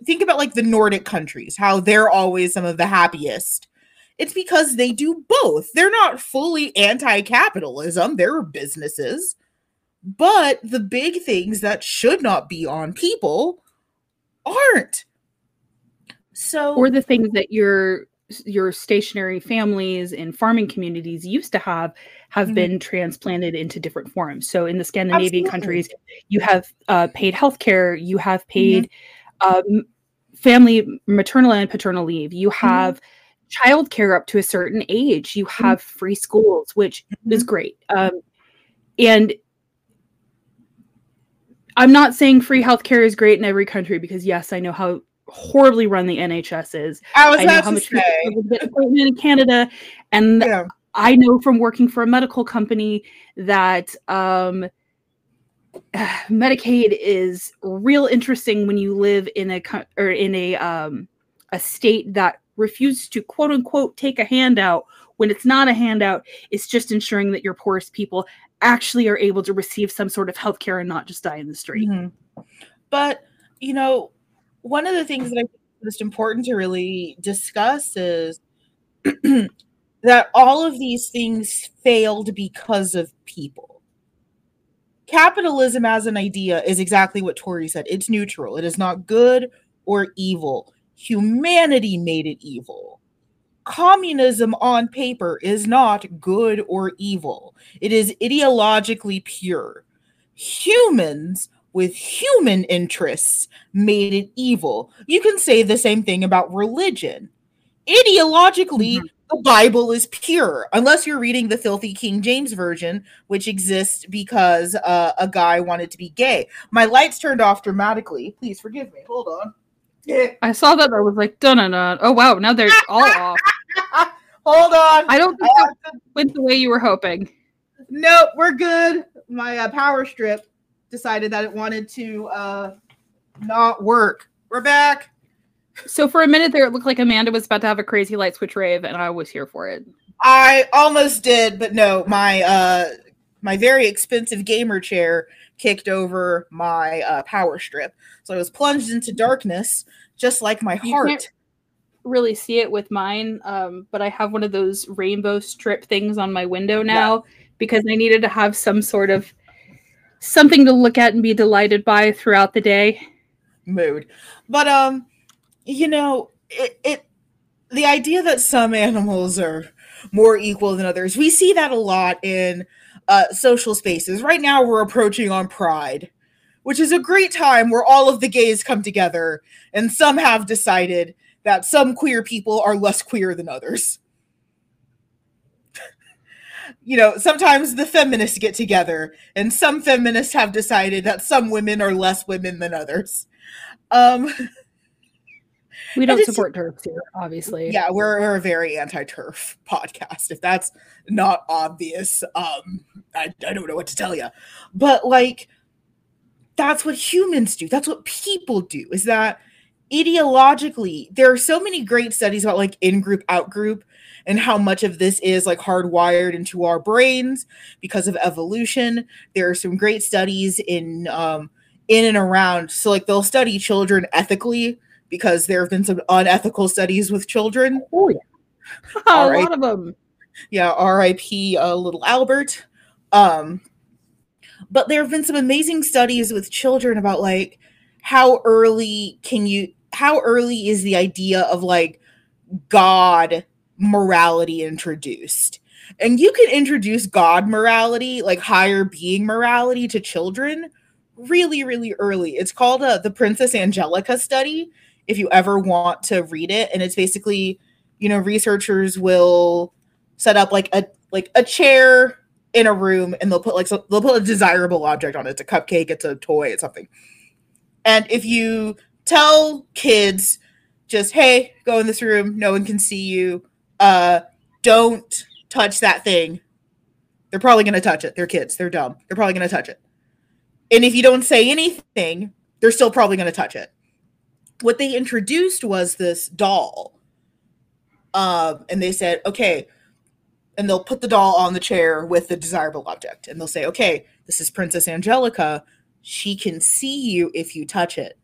think about like the Nordic countries, how they're always some of the happiest. It's because they do both. They're not fully anti-capitalism. They're businesses, But the big things that should not be on people aren't. So, or the things that your stationary families and farming communities used to have mm-hmm. been transplanted into different forms. So in the Scandinavian Absolutely. Countries, you have paid healthcare, you have paid mm-hmm. Family maternal and paternal leave, you have mm-hmm. childcare up to a certain age, you have mm-hmm. free schools, which mm-hmm. is great. And I'm not saying free healthcare is great in every country, because yes, I know how horribly run the NHS is. I know how much in Canada, and yeah. I know from working for a medical company that Medicaid is real interesting when you live in a state that refuses to quote unquote take a handout when it's not a handout. It's just ensuring that your poorest people actually are able to receive some sort of healthcare and not just die in the street. Mm-hmm. But you know, one of the things that I think is most important to really discuss is that all of these things failed because of people. Capitalism as an idea is exactly what Tori said. It's neutral. It is not good or evil. Humanity made it evil. Communism on paper is not good or evil. It is ideologically pure. Humans with human interests made it evil. You can say the same thing about religion. Ideologically, mm-hmm. the Bible is pure, unless you're reading the filthy King James Version, which exists because a guy wanted to be gay. My lights turned off dramatically. Please forgive me. Hold on. I saw that. I was like, dun-dun-dun. Oh, wow. Now they're all off. Hold on. I don't think that went the way you were hoping. Nope, we're good. My power strip decided that it wanted to not work. We're back. So for a minute there, it looked like Amanda was about to have a crazy light switch rave, and I was here for it. I almost did, but no, my very expensive gamer chair kicked over my power strip. So I was plunged into darkness, just like my heart. You can't really see it with mine, but I have one of those rainbow strip things on my window now, yeah. because I needed to have some sort of something to look at and be delighted by throughout the day. Mood. But, you know, the idea that some animals are more equal than others, we see that a lot in social spaces. Right now we're approaching on Pride, which is a great time where all of the gays come together, and some have decided that some queer people are less queer than others. You know, sometimes the feminists get together, and some feminists have decided that some women are less women than others. We don't support TERFs here, obviously. Yeah, we're a very anti-TERF podcast. If that's not obvious, I don't know what to tell you. But, like, that's what humans do. That's what people do, is that ideologically, there are so many great studies about, like, in-group, out-group, and how much of this is like hardwired into our brains because of evolution. There are some great studies in and around. So like they'll study children ethically, because there have been some unethical studies with children. Oh yeah, a lot of them. Yeah, R.I.P. Little Albert. But there have been some amazing studies with children about like how early is the idea of like God morality introduced. And you can introduce God morality, like higher being morality, to children really, really early. It's called the Princess Angelica study, if you ever want to read it. And it's basically, you know, researchers will set up like a chair in a room, and they'll put a desirable object on it. It's a cupcake, it's a toy, it's something. And if you tell kids just, hey, go in this room, no one can see you, don't touch that thing, they're probably going to touch it. They're kids. They're dumb. They're probably going to touch it. And if you don't say anything, they're still probably going to touch it. What they introduced was this doll. And they said, okay, and they'll put the doll on the chair with the desirable object. And they'll say, okay, this is Princess Angelica. She can see you if you touch it.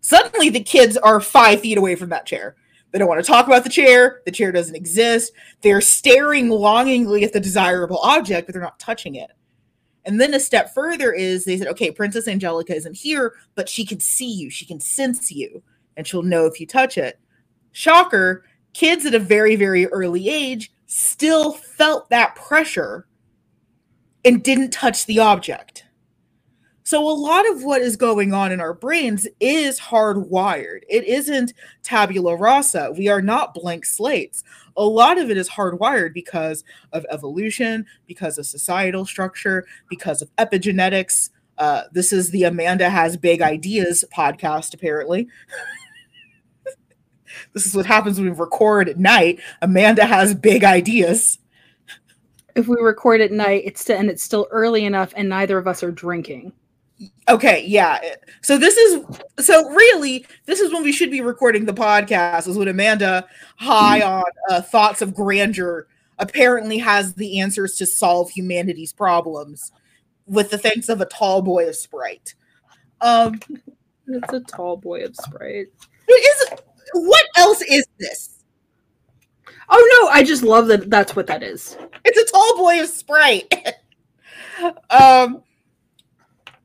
Suddenly the kids are 5 feet away from that chair. They don't want to talk about the chair. The chair doesn't exist. They're staring longingly at the desirable object, but they're not touching it. And then a step further is they said, okay, Princess Angelica isn't here, but she can see you. She can sense you, and she'll know if you touch it. Shocker, kids at a very, very early age still felt that pressure and didn't touch the object. So a lot of what is going on in our brains is hardwired. It isn't tabula rasa. We are not blank slates. A lot of it is hardwired because of evolution, because of societal structure, because of epigenetics. This is the Amanda Has Big Ideas podcast, apparently. This is what happens when we record at night. Amanda has big ideas. If we record at night, it's still early enough and neither of us are drinking. Okay, yeah. So really, this is when we should be recording the podcast, is when Amanda, high on thoughts of grandeur, apparently has the answers to solve humanity's problems with the thanks of a tall boy of Sprite. It's a tall boy of Sprite. What else is this? Oh no, I just love that that's what that is. It's a tall boy of Sprite.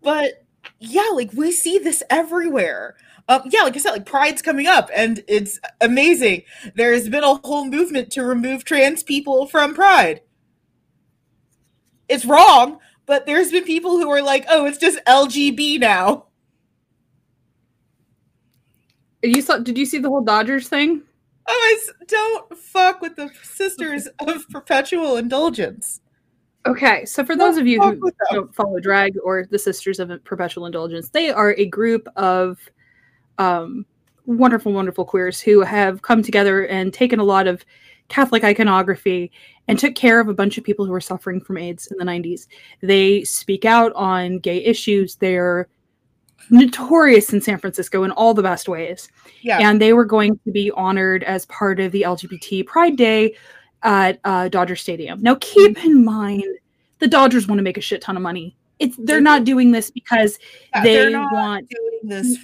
But yeah, like we see this everywhere. Yeah, like I said, like Pride's coming up and it's amazing. There has been a whole movement to remove trans people from Pride. It's wrong, but there's been people who are like, oh, it's just LGB now. Did you see the whole Dodgers thing? Oh, don't fuck with the Sisters of Perpetual Indulgence. Okay, so for those of you who don't follow drag or the Sisters of Perpetual Indulgence, they are a group of wonderful, wonderful queers who have come together and taken a lot of Catholic iconography and took care of a bunch of people who were suffering from AIDS in the 90s. They speak out on gay issues. They're notorious in San Francisco in all the best ways. Yeah. And they were going to be honored as part of the LGBT Pride Day at Dodger Stadium. Now, keep in mind, the Dodgers want to make a shit ton of money. They're not doing this because they're not doing this.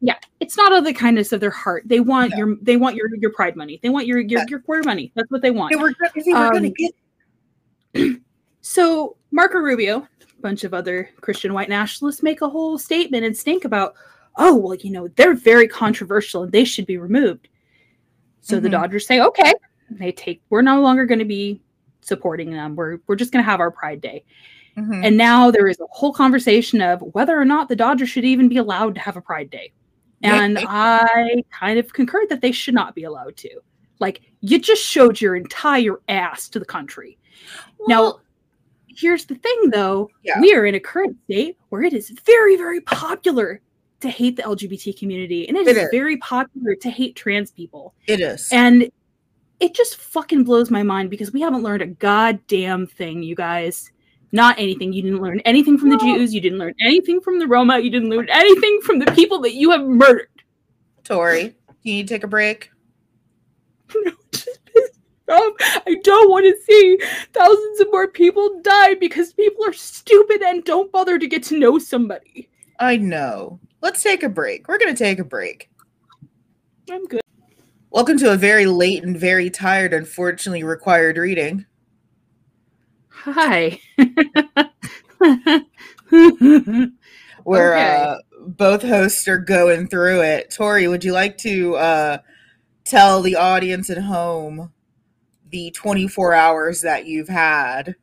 Yeah, it's not of the kindness of their heart. They want your Pride money. They want your quarter money. That's what they want. They were going to get. So Marco Rubio, bunch of other Christian white nationalists, make a whole statement and stink about, oh, well, you know, they're very controversial and they should be removed. So the Dodgers say, okay, we're no longer going to be supporting them. We're just going to have our Pride Day. Mm-hmm. And now there is a whole conversation of whether or not the Dodgers should even be allowed to have a Pride Day. And I kind of concurred that they should not be allowed to. Like, you just showed your entire ass to the country. Well, now, here's the thing, though. Yeah. We are in a current state where it is very, very popular to hate the LGBT community. And it is very popular to hate trans people. It is. And it just fucking blows my mind because we haven't learned a goddamn thing, you guys. Not anything. You didn't learn anything from the Jews. You didn't learn anything from the Roma. You didn't learn anything from the people that you have murdered. Tori, you need to take a break? No, just I don't want to see thousands of more people die because people are stupid and don't bother to get to know somebody. I know. Let's take a break. We're going to take a break. I'm good. Welcome to a very late and very tired, unfortunately required reading. Hi. Where both hosts are going through it. Tori, would you like to tell the audience at home the 24 hours that you've had?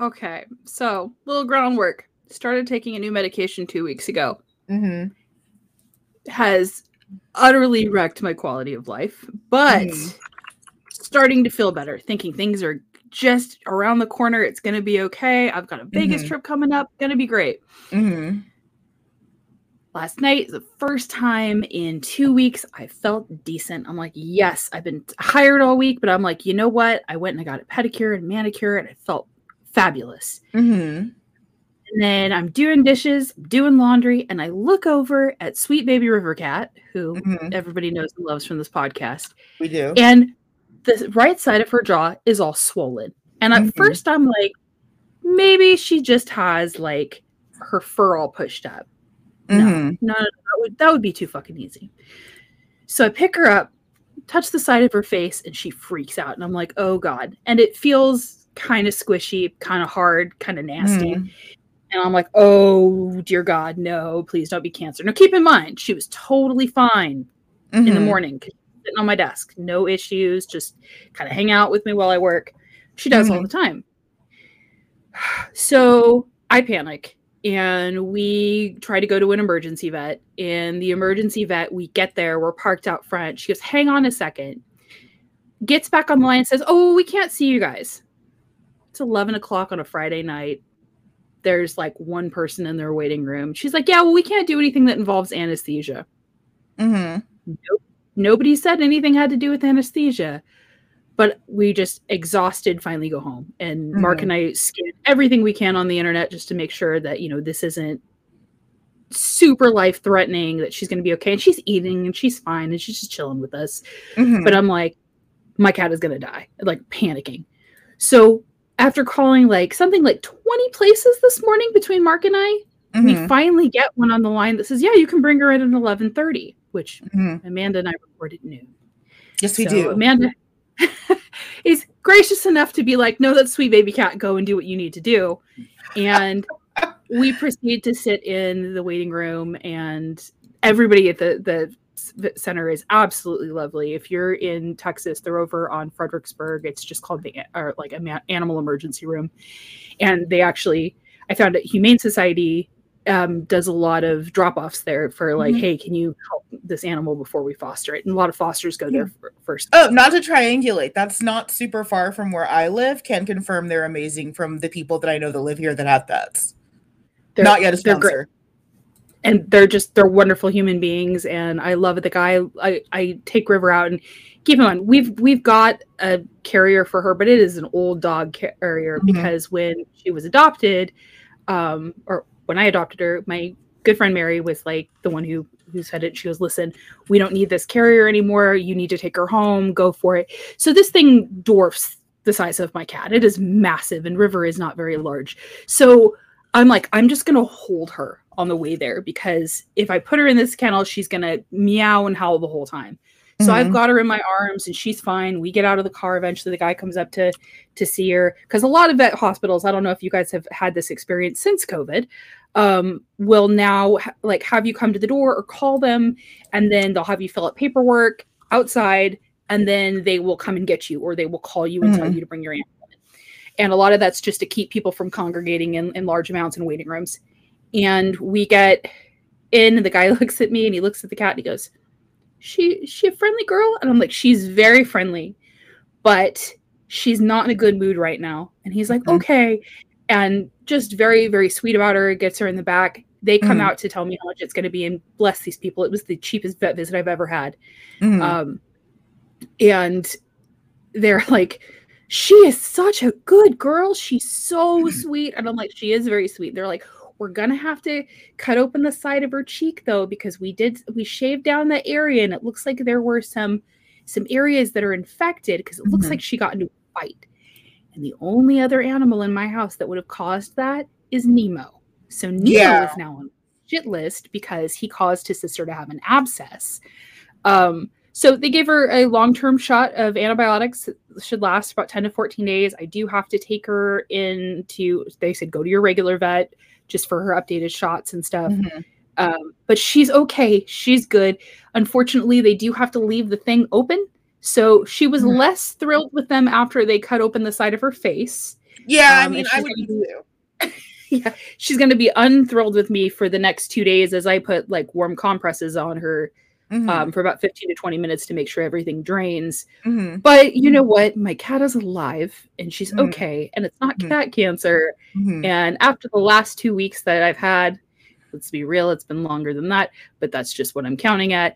Okay, so little groundwork. Started taking a new medication 2 weeks ago. Mm-hmm. Has utterly wrecked my quality of life, but starting to feel better. Thinking things are just around the corner. It's going to be okay. I've got a Vegas trip coming up. Going to be great. Mm-hmm. Last night, the first time in 2 weeks, I felt decent. I'm like, yes, I've been hired all week, but I'm like, you know what? I went and I got a pedicure and manicure, and I felt fabulous. Mm-hmm. And then I'm doing dishes, doing laundry, and I look over at Sweet Baby River Cat, who everybody knows and loves from this podcast. We do. And the right side of her jaw is all swollen. And at first, I'm like, maybe she just has like her fur all pushed up. No, that would be too fucking easy. So I pick her up, touch the side of her face, and she freaks out. And I'm like, oh God. And it feels kind of squishy, kind of hard, kind of nasty. Mm. And I'm like, oh, dear God, no, please don't be cancer. Now, keep in mind, she was totally fine in the morning, sitting on my desk. No issues, just kind of hang out with me while I work. She does all the time. So I panic, and we try to go to an emergency vet. And the emergency vet, we get there, we're parked out front. She goes, hang on a second. Gets back on the line and says, oh, we can't see you guys. It's 11 o'clock on a Friday night. There's like one person in their waiting room. She's like, yeah, well, we can't do anything that involves anesthesia. Nope. Nobody said anything had to do with anesthesia. But we just exhausted finally go home. And Mark and I scan everything we can on the internet just to make sure that, you know, this isn't super life threatening, that she's going to be okay. And she's eating and she's fine and she's just chilling with us. But I'm like, my cat is going to die, like panicking. So after calling like something like 20 places this morning between Mark and I, we finally get one on the line that says, yeah, you can bring her in at 11:30, which Amanda and I recorded noon. Yes, we do. Amanda is gracious enough to be like, no, that's Sweet Baby Cat. Go and do what you need to do. And we proceed to sit in the waiting room, and everybody at the center is absolutely lovely. If you're in Texas, they're over on Fredericksburg. It's just called Animal Emergency Room. And they actually, I found that Humane Society does a lot of drop-offs there for like, hey, can you help this animal before we foster it? And a lot of fosters go there first. Oh, not to triangulate, that's not super far from where I live. Can confirm they're amazing from the people that I know that live here that have pets. They're, not yet a sponsor. They're great. And they're wonderful human beings, and I love it. The guy, I take River out and keep him on. We've got a carrier for her, but it is an old dog carrier because when she was adopted, when I adopted her, my good friend Mary was like the one who said it. She goes, listen, we don't need this carrier anymore. You need to take her home. Go for it. So this thing dwarfs the size of my cat. It is massive, and River is not very large. So I'm like, I'm just going to hold her on the way there, because if I put her in this kennel, she's going to meow and howl the whole time. So I've got her in my arms and she's fine. We get out of the car. Eventually the guy comes up to see her, because a lot of vet hospitals, I don't know if you guys have had this experience since COVID, will now like have you come to the door or call them, and then they'll have you fill out paperwork outside, and then they will come and get you, or they will call you and tell you to bring your animal in. And a lot of that's just to keep people from congregating in large amounts in waiting rooms. And we get in and the guy looks at me and he looks at the cat and he goes, She a friendly girl? And I'm like, she's very friendly, but she's not in a good mood right now. And he's like, okay. And just very, very sweet about her. Gets her in the back. They come out to tell me how much it's going to be. And bless these people. It was the cheapest vet visit I've ever had. And they're like, she is such a good girl. She's so sweet. And I'm like, she is very sweet. They're like, we're going to have to cut open the side of her cheek, though, because we shaved down that area, and it looks like there were some areas that are infected, because it looks like she got into a fight. And the only other animal in my house that would have caused that is Nemo. So Nemo is now on the shit list because he caused his sister to have an abscess. So they gave her a long-term shot of antibiotics. It should last about 10 to 14 days. I do have to take her they said, go to your regular vet, just for her updated shots and stuff. But she's okay. She's good. Unfortunately, they do have to leave the thing open. So she was less thrilled with them after they cut open the side of her face. Yeah, I mean, I would be too. Yeah, she's going to be unthrilled with me for the next 2 days as I put like warm compresses on her for about 15 to 20 minutes to make sure everything drains. But you know what? My cat is alive and she's okay. And it's not cat cancer. And after the last 2 weeks that I've had, let's be real, it's been longer than that, but that's just what I'm counting at.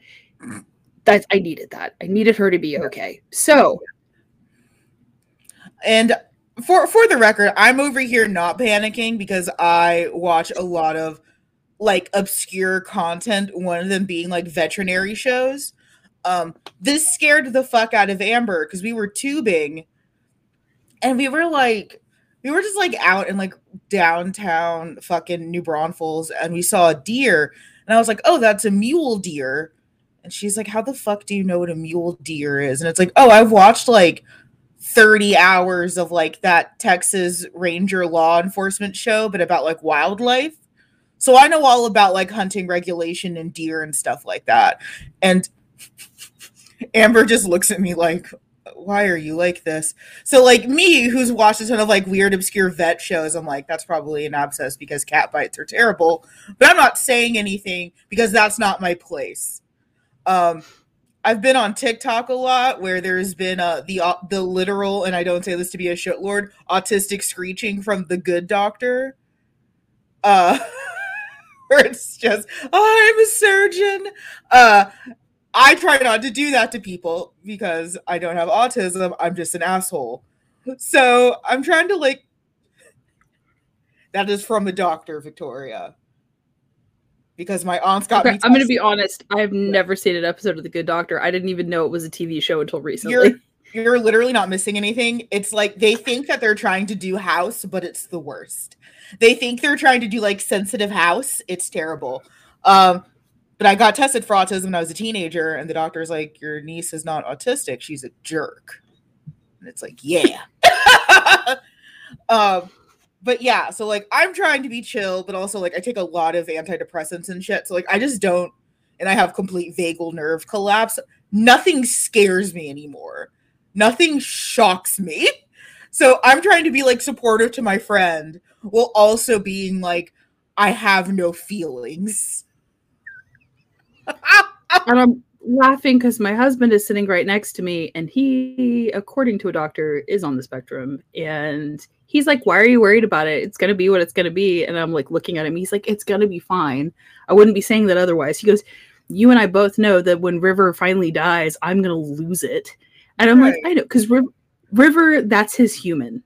I needed that. I needed her to be okay. So. And for the record, I'm over here not panicking because I watch a lot of like obscure content, one of them being like veterinary shows. This scared the fuck out of Amber because we were tubing and we were just out in like downtown fucking New Braunfels, and we saw a deer, and I was like, oh, that's a mule deer. And she's like, how the fuck do you know what a mule deer is? And it's like, oh, I've watched like 30 hours of like that Texas Ranger law enforcement show, but about like wildlife. So I know all about like hunting regulation and deer and stuff like that. And Amber just looks at me like, why are you like this? So like me, who's watched a ton of like weird, obscure vet shows, I'm like, that's probably an abscess because cat bites are terrible, but I'm not saying anything because that's not my place. I've been on TikTok a lot where there's been the literal, and I don't say this to be a shitlord, autistic screeching from The Good Doctor. Where it's just, oh, I'm a surgeon. I try not to do that to people because I don't have autism. I'm just an asshole. So I'm trying to like, that is from a doctor, Victoria. Because my aunt's got me. I'm going to be honest. I have never seen an episode of The Good Doctor. I didn't even know it was a TV show until recently. You're literally not missing anything. It's like they think that they're trying to do House, but it's the worst. They think they're trying to do like sensitive House. It's terrible. But I got tested for autism when I was a teenager, and the doctor's like, your niece is not autistic. She's a jerk. And it's like, yeah. But yeah, so like I'm trying to be chill, but also like I take a lot of antidepressants and shit. So like I just don't, and I have complete vagal nerve collapse. Nothing scares me anymore. Nothing shocks me. So I'm trying to be like supportive to my friend while also being like, I have no feelings. And I'm laughing because my husband is sitting right next to me, and he, according to a doctor, is on the spectrum. And he's like, why are you worried about it? It's going to be what it's going to be. And I'm like looking at him. He's like, it's going to be fine. I wouldn't be saying that otherwise. He goes, you and I both know that when River finally dies, I'm going to lose it. And I'm like, I know. Because River, that's his human.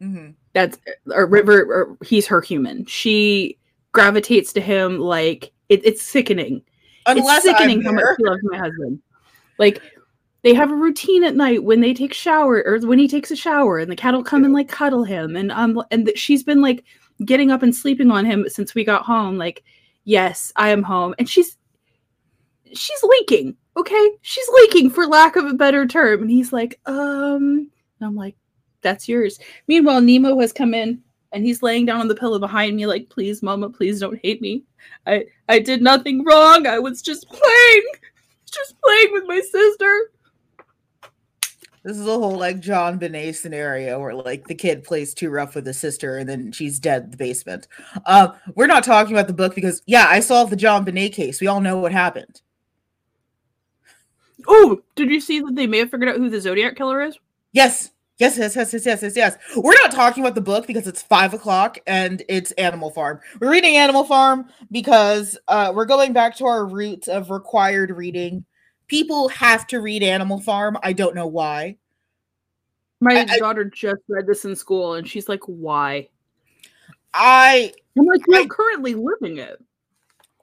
Mm-hmm. That's River, he's her human. She gravitates to him like it's sickening. Unless it's sickening how much she loves my husband. Like, they have a routine at night when they take shower, or when he takes a shower, and the cat will come and like cuddle him, and she's been like getting up and sleeping on him since we got home. Like, yes, I am home, and she's leaking. Okay, she's leaking for lack of a better term. And he's like, and I'm like, that's yours. Meanwhile, Nemo has come in and he's laying down on the pillow behind me, like, please, Mama, please don't hate me. I did nothing wrong. I was just playing with my sister. This is a whole like JonBenét scenario where like the kid plays too rough with his sister and then she's dead in the basement. We're not talking about the book because I solved the JonBenét case. We all know what happened. Oh, did you see that they may have figured out who the Zodiac killer is? Yes. We're not talking about the book because it's 5:00 and it's Animal Farm. We're reading Animal Farm because we're going back to our roots of required reading. People have to read Animal Farm. I don't know why. My daughter just read this in school, and she's like, why? I'm like, you're currently living it.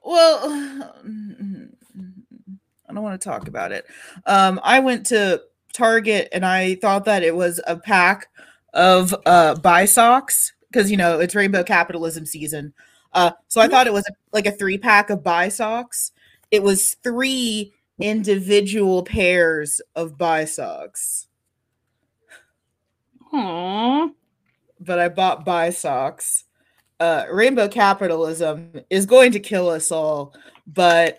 Well, I don't want to talk about it. I went to Target, and I thought that it was a pack of buy socks, because, you know, it's rainbow capitalism season. So I thought it was like a 3-pack of buy socks. It was 3 individual pairs of buy socks. Aww. But I bought buy socks. Rainbow capitalism is going to kill us all, but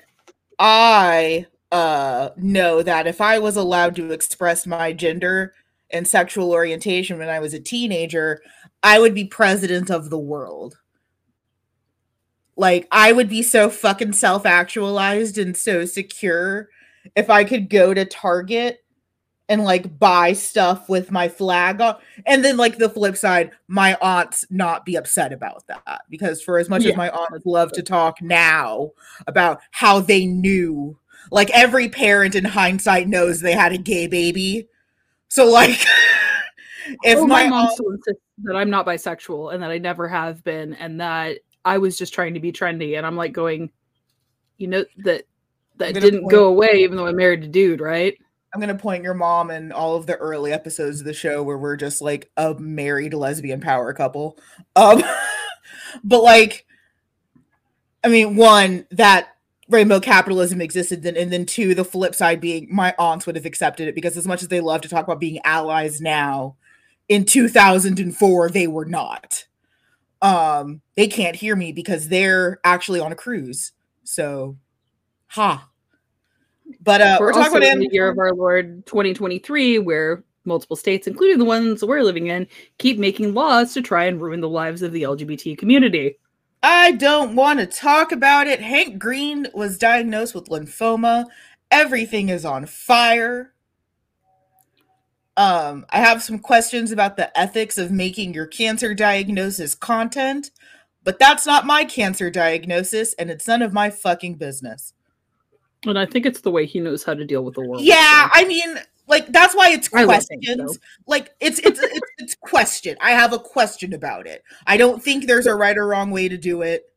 I know that if I was allowed to express my gender and sexual orientation when I was a teenager, I would be president of the world. Like, I would be so fucking self-actualized and so secure if I could go to Target and, like, buy stuff with my flag on. And then, like, the flip side, my aunts not be upset about that. Because for as much as my aunts love to talk now about how they knew, like, every parent in hindsight knows they had a gay baby. So, like, if my mom still insists that I'm not bisexual and that I never have been and that I was just trying to be trendy, and I'm like going, you know, that didn't go away even though I married a dude, right? I'm going to point your mom in all of the early episodes of the show where we're just like a married lesbian power couple. But like, I mean, one, that rainbow capitalism existed, and then two, the flip side being my aunts would have accepted it, because as much as they love to talk about being allies now, in 2004 they were not. They can't hear me because they're actually on a cruise. So, ha. But we're talking about in the year of our Lord 2023, where multiple states, including the ones we're living in, keep making laws to try and ruin the lives of the LGBT community. I don't want to talk about it. Hank Green was diagnosed with lymphoma. Everything is on fire. I have some questions about the ethics of making your cancer diagnosis content, but that's not my cancer diagnosis, and it's none of my fucking business. And I think it's the way he knows how to deal with the world. Yeah, I mean, like, that's why it's questions. So. Like, it's question. I have a question about it. I don't think there's a right or wrong way to do it.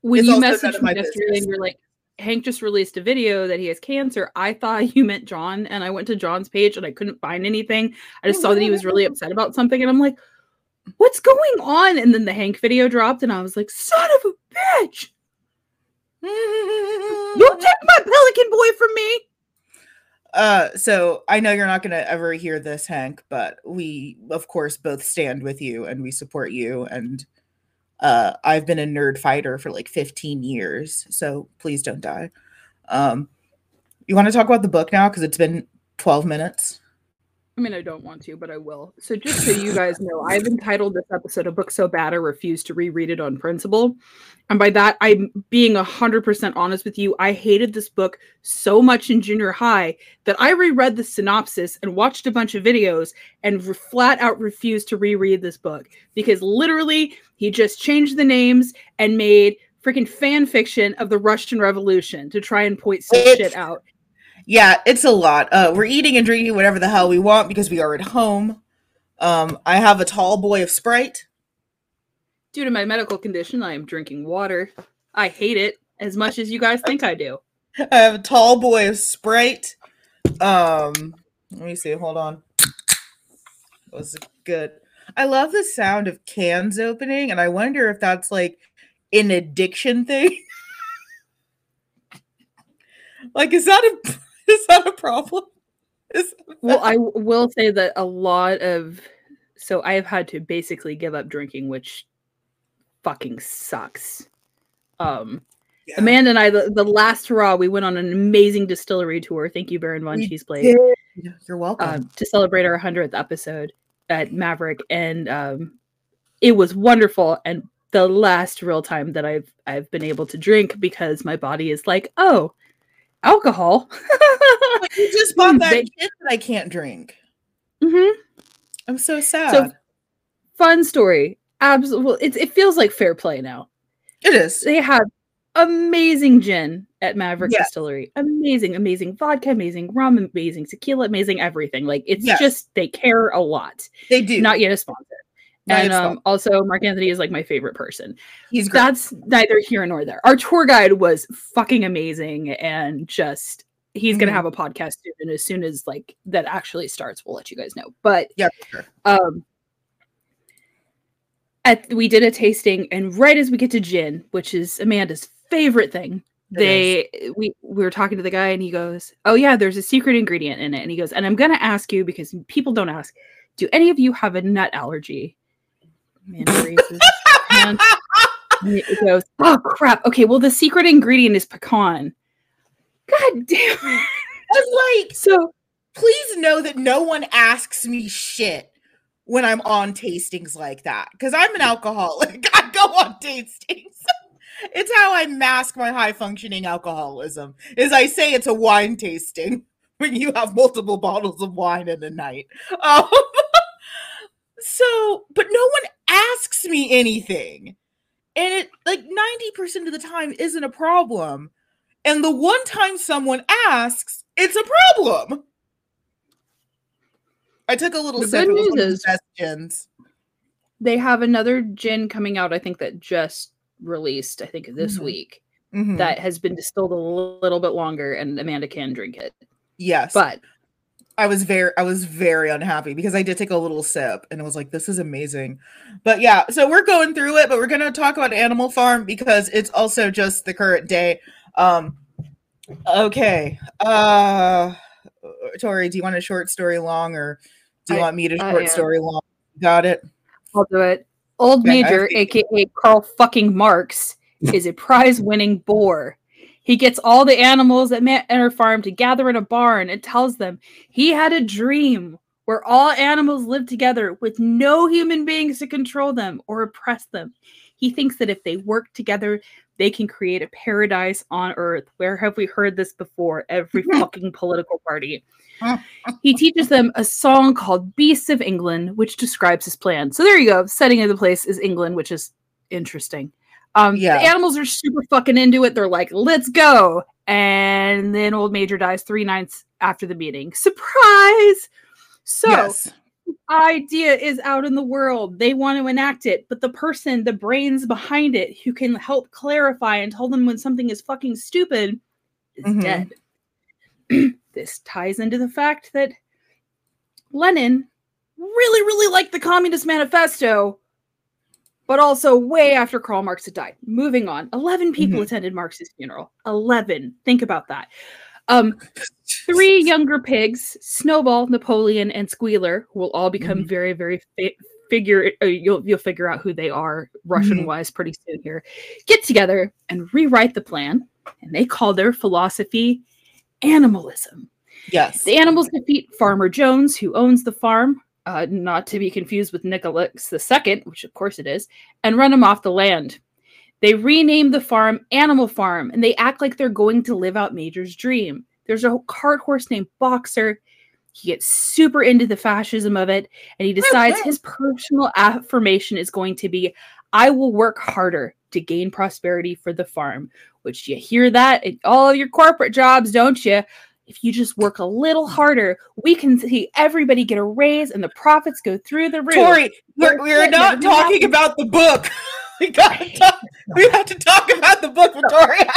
When you messaged me yesterday and you're like, Hank just released a video that he has cancer, I thought you meant John, and I went to John's page and I couldn't find anything. I just saw that he was really upset about something, and I'm like, what's going on? And then the Hank video dropped, and I was like, son of a bitch! You took my pelican boy from me! So, I know you're not going to ever hear this, Hank, but we, of course, both stand with you, and we support you, and I've been a nerd fighter for like 15 years, so please don't die. You want to talk about the book now? Because it's been 12 minutes. I mean, I don't want to, but I will. So just so you guys know, I've entitled this episode "A Book So Bad I Refuse to Reread It on Principle." And by that, I'm being 100% honest with you. I hated this book so much in junior high that I reread the synopsis and watched a bunch of videos and flat out refused to reread this book, because literally he just changed the names and made freaking fan fiction of the Russian Revolution to try and point some shit out. Yeah, it's a lot. We're eating and drinking whatever the hell we want because we are at home. I have a tall boy of Sprite. Due to my medical condition, I am drinking water. I hate it as much as you guys think I do. I have a tall boy of Sprite. Let me see. Hold on. That was good. I love the sound of cans opening, and I wonder if that's like an addiction thing. Like, is that a problem? Well, I will say that so I have had to basically give up drinking, which fucking sucks. Yeah. Amanda and I, the last hurrah, we went on an amazing distillery tour. Thank you, Baron Von Cheeseblade. You're welcome. To celebrate our 100th episode at Maverick. And it was wonderful. And the last real time that I've been able to drink, because my body is like, oh, alcohol. You just bought that kit that I can't drink. Mm-hmm. I'm so sad. So, fun story. Absolutely. It feels like fair play now. It is. They have amazing gin at Maverick Distillery. Amazing, amazing vodka, amazing rum, amazing tequila, amazing everything. Like, it's just, they care a lot. They do. Not yet a sponsor. And also, Mark Anthony is like my favorite person. He's great. That's neither here nor there. Our tour guide was fucking amazing, and just, he's gonna have a podcast soon, and as soon as like that actually starts, we'll let you guys know. But yeah, sure. We did a tasting, and right as we get to gin, which is Amanda's favorite thing, we were talking to the guy, and he goes, "Oh yeah, there's a secret ingredient in it," and he goes, "And I'm gonna ask you, because people don't ask, do any of you have a nut allergy?" Amanda raises hand. It goes, "Oh crap! Okay, well the secret ingredient is pecan." God damn it! I was like, so please know that no one asks me shit when I'm on tastings like that, because I'm an alcoholic. I go on tastings. It's how I mask my high functioning alcoholism. Is I say it's a wine tasting when you have multiple bottles of wine in a night. So, but no one asks me anything. And it, like, 90% of the time isn't a problem. And the one time someone asks, it's a problem. I took a little sip of the gins. They have another gin coming out, I think, that just released, I think, this week. Mm-hmm. That has been distilled a little bit longer, and Amanda can drink it. Yes. But I was very unhappy because I did take a little sip and I was like, this is amazing. But yeah, so we're going through it, but we're going to talk about Animal Farm because it's also just the current day. Okay. Tori, do you want a short story long or do you want me to short story long? Got it. I'll do it. Old Major, aka Karl fucking Marx, is a prize-winning boar. He gets all the animals at Manor Farm to gather in a barn and tells them he had a dream where all animals live together with no human beings to control them or oppress them. He thinks that if they work together, they can create a paradise on Earth. Where have we heard this before? Every fucking political party. He teaches them a song called Beasts of England, which describes his plan. So there you go. Setting of the place is England, which is interesting. The animals are super fucking into it. They're like, let's go. And then Old Major dies 3 nights after the meeting. Surprise! So, The idea is out in the world. They want to enact it. But the person, the brains behind it, who can help clarify and tell them when something is fucking stupid, is dead. This ties into the fact that Lenin really, really liked the Communist Manifesto, but also way after Karl Marx had died. Moving on. 11 people attended Marx's funeral. 11. Think about that. 3 younger pigs, Snowball, Napoleon, and Squealer, who will all become very, very you'll figure out who they are Russian-wise pretty soon here, get together and rewrite the plan. And they call their philosophy animalism. Yes. The animals defeat Farmer Jones, who owns the farm, not to be confused with Nicholas II, which of course it is, and run him off the land. They rename the farm Animal Farm, and they act like they're going to live out Major's dream. There's a cart horse named Boxer. He gets super into the fascism of it, and he decides his personal affirmation is going to be, I will work harder to gain prosperity for the farm, which you hear that in all of your corporate jobs, don't you? If you just work a little harder, we can see everybody get a raise and the profits go through the roof. Tori, we're not talking about the book. We have to talk about the book, Victoria.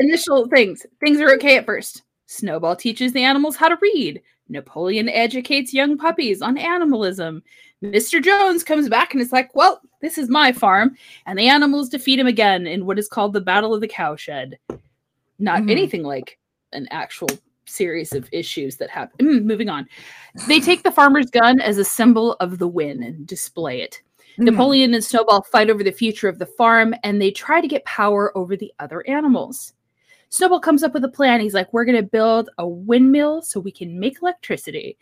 Initial things. Things are okay at first. Snowball teaches the animals how to read. Napoleon educates young puppies on animalism. Mr. Jones comes back and is like, well, this is my farm. And the animals defeat him again in what is called the Battle of the Cowshed. Not anything like an actual series of issues that happen. Moving on. They take the farmer's gun as a symbol of the win and display it. Napoleon and Snowball fight over the future of the farm, and they try to get power over the other animals. Snowball comes up with a plan. He's like, we're going to build a windmill so we can make electricity.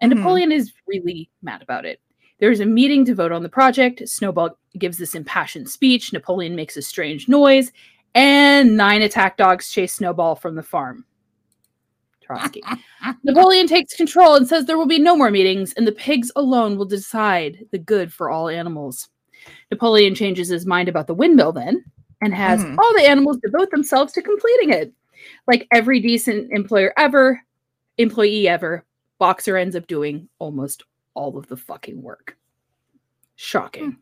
And Napoleon is really mad about it. There's a meeting to vote on the project. Snowball gives this impassioned speech. Napoleon makes a strange noise, and 9 attack dogs chase Snowball from the farm. Trotsky. Napoleon takes control and says there will be no more meetings, and the pigs alone will decide the good for all animals. Napoleon changes his mind about the windmill then, and has all the animals devote themselves to completing it. Like every decent employee ever, Boxer ends up doing almost all of the fucking work. Shocking.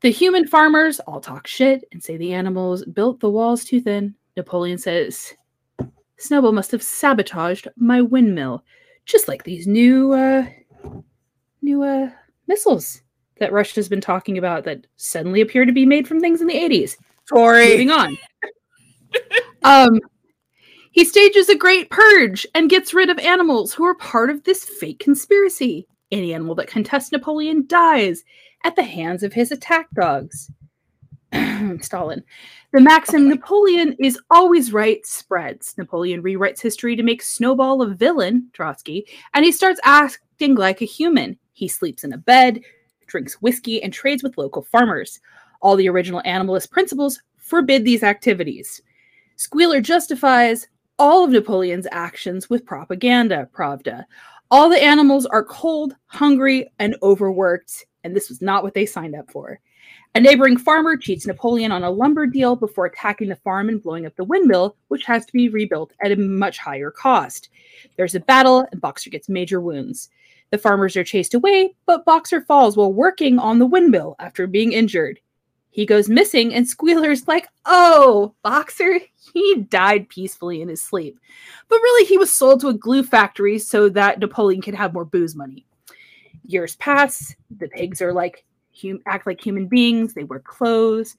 The human farmers all talk shit and say the animals built the walls too thin. Napoleon says, Snowball must have sabotaged my windmill, just like these new missiles that Russia's been talking about that suddenly appear to be made from things in the 80s. Tori. Moving on. He stages a great purge and gets rid of animals who are part of this fake conspiracy. Any animal that contests Napoleon dies at the hands of his attack dogs. Stalin. The maxim, Napoleon is always right, spreads. Napoleon rewrites history to make Snowball a villain, Trotsky, and he starts acting like a human. He sleeps in a bed, drinks whiskey, and trades with local farmers. All the original animalist principles forbid these activities. Squealer justifies all of Napoleon's actions with propaganda, Pravda. All the animals are cold, hungry, and overworked, and this was not what they signed up for. A neighboring farmer cheats Napoleon on a lumber deal before attacking the farm and blowing up the windmill, which has to be rebuilt at a much higher cost. There's a battle, and Boxer gets major wounds. The farmers are chased away, but Boxer falls while working on the windmill after being injured. He goes missing, and Squealer's like, oh, Boxer, he died peacefully in his sleep. But really, he was sold to a glue factory so that Napoleon could have more booze money. Years pass. The pigs are like, act like human beings. They wear clothes.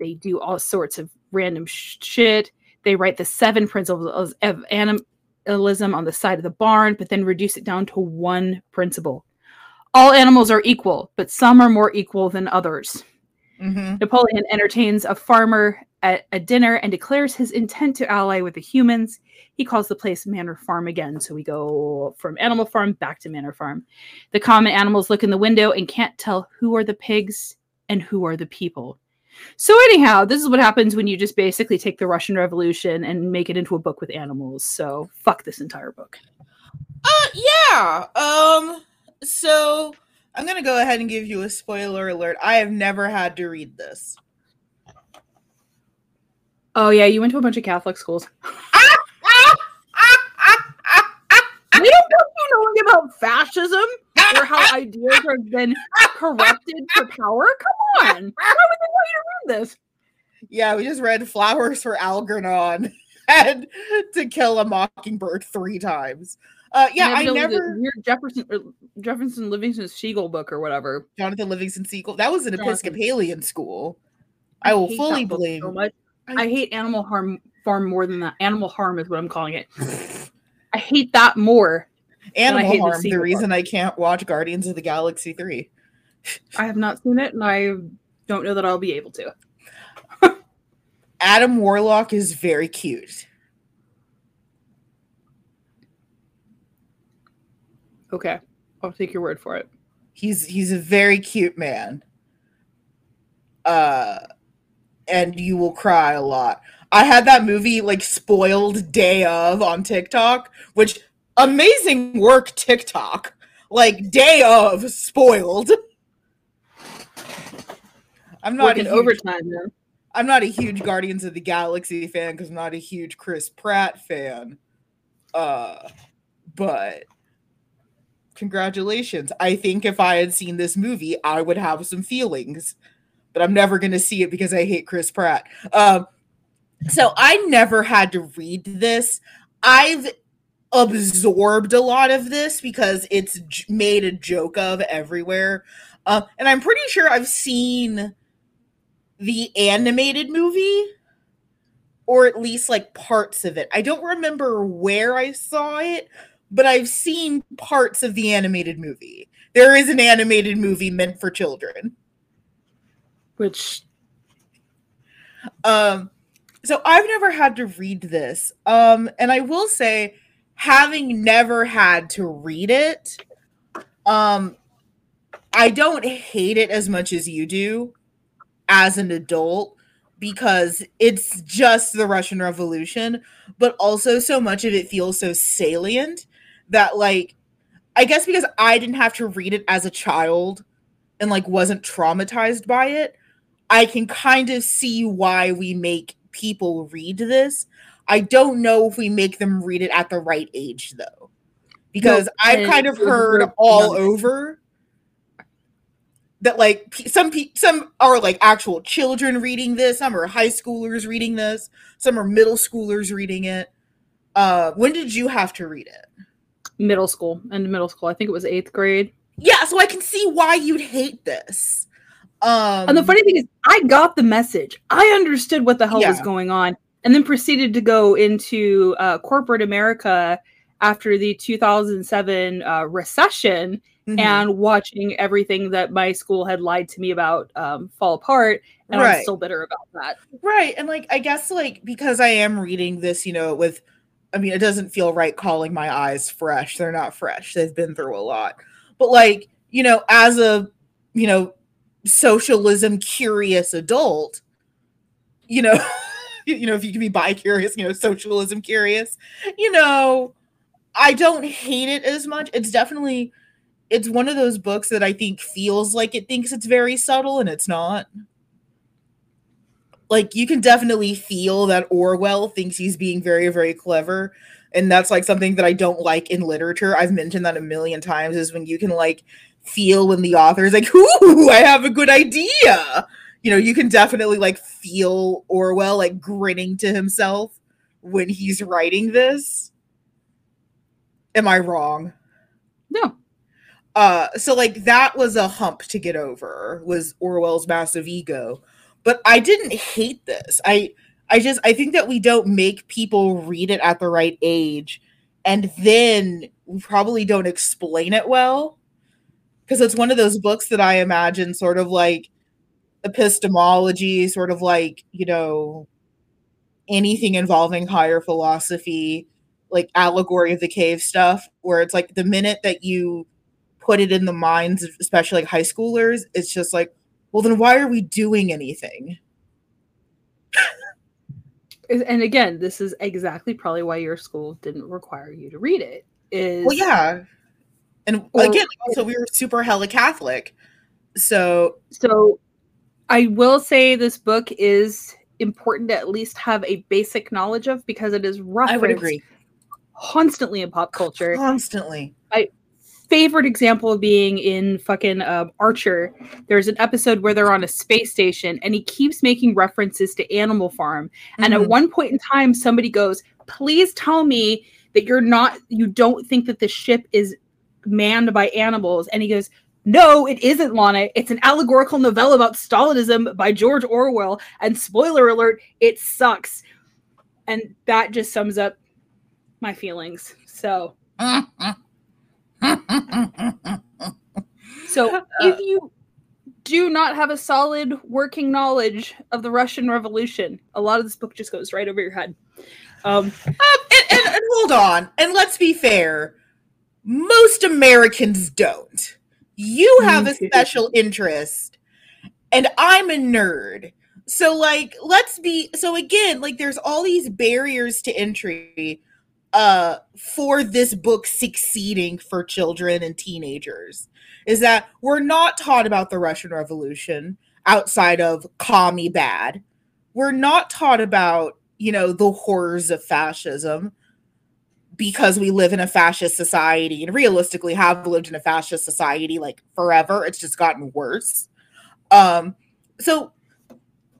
They do all sorts of random shit. They write the 7 principles of animalism on the side of the barn, but then reduce it down to one principle. All animals are equal, but some are more equal than others. Mm-hmm. Napoleon entertains a farmer at a dinner and declares his intent to ally with the humans. He calls the place Manor Farm again. So we go from Animal Farm back to Manor Farm. The common animals look in the window and can't tell who are the pigs and who are the people. So anyhow, this is what happens when you just basically take the Russian Revolution and make it into a book with animals. So fuck this entire book. Yeah. So I'm going to go ahead and give you a spoiler alert. I have never had to read this. Oh, yeah. You went to a bunch of Catholic schools. We don't know anything about fascism or how ideas have been corrupted for power. Come on. Why would they want you to read this? Yeah, we just read Flowers for Algernon and To Kill a Mockingbird 3 times. Yeah, I never... Weird Jefferson Livingston Siegel book or whatever. Jonathan Livingston Siegel. That was an Episcopalian school. I will fully blame. So much. I hate Animal Farm more than that. Animal Harm is what I'm calling it. I hate that more. Animal Harm, the reason I can't watch Guardians of the Galaxy 3. I have not seen it, and I don't know that I'll be able to. Adam Warlock is very cute. Okay, I'll take your word for it. He's a very cute man. And you will cry a lot. I had that movie like spoiled day of on TikTok, which amazing work TikTok. Like day of spoiled. I'm not in overtime though. I'm not a huge Guardians of the Galaxy fan because I'm not a huge Chris Pratt fan. But congratulations. I think if I had seen this movie, I would have some feelings. But I'm never going to see it because I hate Chris Pratt. So I never had to read this. I've absorbed a lot of this because it's made a joke of everywhere. And I'm pretty sure I've seen the animated movie. Or at least like parts of it. I don't remember where I saw it. But I've seen parts of the animated movie. There is an animated movie meant for children. Which. So I've never had to read this. And I will say, having never had to read it, I don't hate it as much as you do as an adult. Because it's just the Russian Revolution. But also so much of it feels so salient. That, like, I guess because I didn't have to read it as a child and, like, wasn't traumatized by it, I can kind of see why we make people read this. I don't know if we make them read it at the right age, though. Because I've kind of heard all over that, like, some are, like, actual children reading this. Some are high schoolers reading this. Some are middle schoolers reading it. When did you have to read it? Middle school, end of middle school. I think it was 8th grade. Yeah, so I can see why you'd hate this. And the funny thing is, I got the message. I understood what the hell was going on, and then proceeded to go into corporate America after the 2007 recession and watching everything that my school had lied to me about fall apart. And I'm still bitter about that. Right. And, like, I guess, like, because I am reading this, you know, with... I mean, it doesn't feel right calling my eyes fresh. They're not fresh. They've been through a lot. But, like, you know, as a, you know, socialism curious adult, you know, you know, if you can be bi-curious, you know, socialism curious, you know, I don't hate it as much. It's definitely, it's one of those books that I think feels like it thinks it's very subtle and it's not. Like, you can definitely feel that Orwell thinks he's being very, very clever. And that's, like, something that I don't like in literature. I've mentioned that a million times, is when you can, like, feel when the author is like, ooh, I have a good idea. you know, you can definitely like feel Orwell like grinning to himself when he's writing this. Am I wrong? No. So like that was a hump to get over, was Orwell's massive ego. But I didn't hate this. I think that we don't make people read it at the right age, and then we probably don't explain it well, because it's one of those books that I imagine sort of like epistemology, sort of like, you know, anything involving higher philosophy, like Allegory of the Cave stuff, where it's like the minute that you put it in the minds of especially like high schoolers, it's just like, well, then why are we doing anything? And again, this is exactly probably why your school didn't require you to read it. Well, yeah. And again, also we were super hella Catholic. So I will say this book is important to at least have a basic knowledge of, because it is rough. I would agree. Constantly in pop culture. Constantly. My favorite example being in fucking Archer. There's an episode where they're on a space station and he keeps making references to Animal Farm. Mm-hmm. And at one point in time, somebody goes, please tell me that you don't think that the ship is manned by animals. And he goes, no, it isn't, Lana. It's an allegorical novella about Stalinism by George Orwell. And spoiler alert, it sucks. And that just sums up my feelings. So, if you do not have a solid working knowledge of the Russian Revolution, a lot of this book just goes right over your head. And hold on. And let's be fair. Most Americans don't. You have a special interest, and I'm a nerd. So, like, there's all these barriers to entry for this book succeeding for children and teenagers, is that we're not taught about the Russian Revolution outside of commie bad. We're not taught about, you know, the horrors of fascism, because we live in a fascist society and realistically have lived in a fascist society like forever. It's just gotten worse. So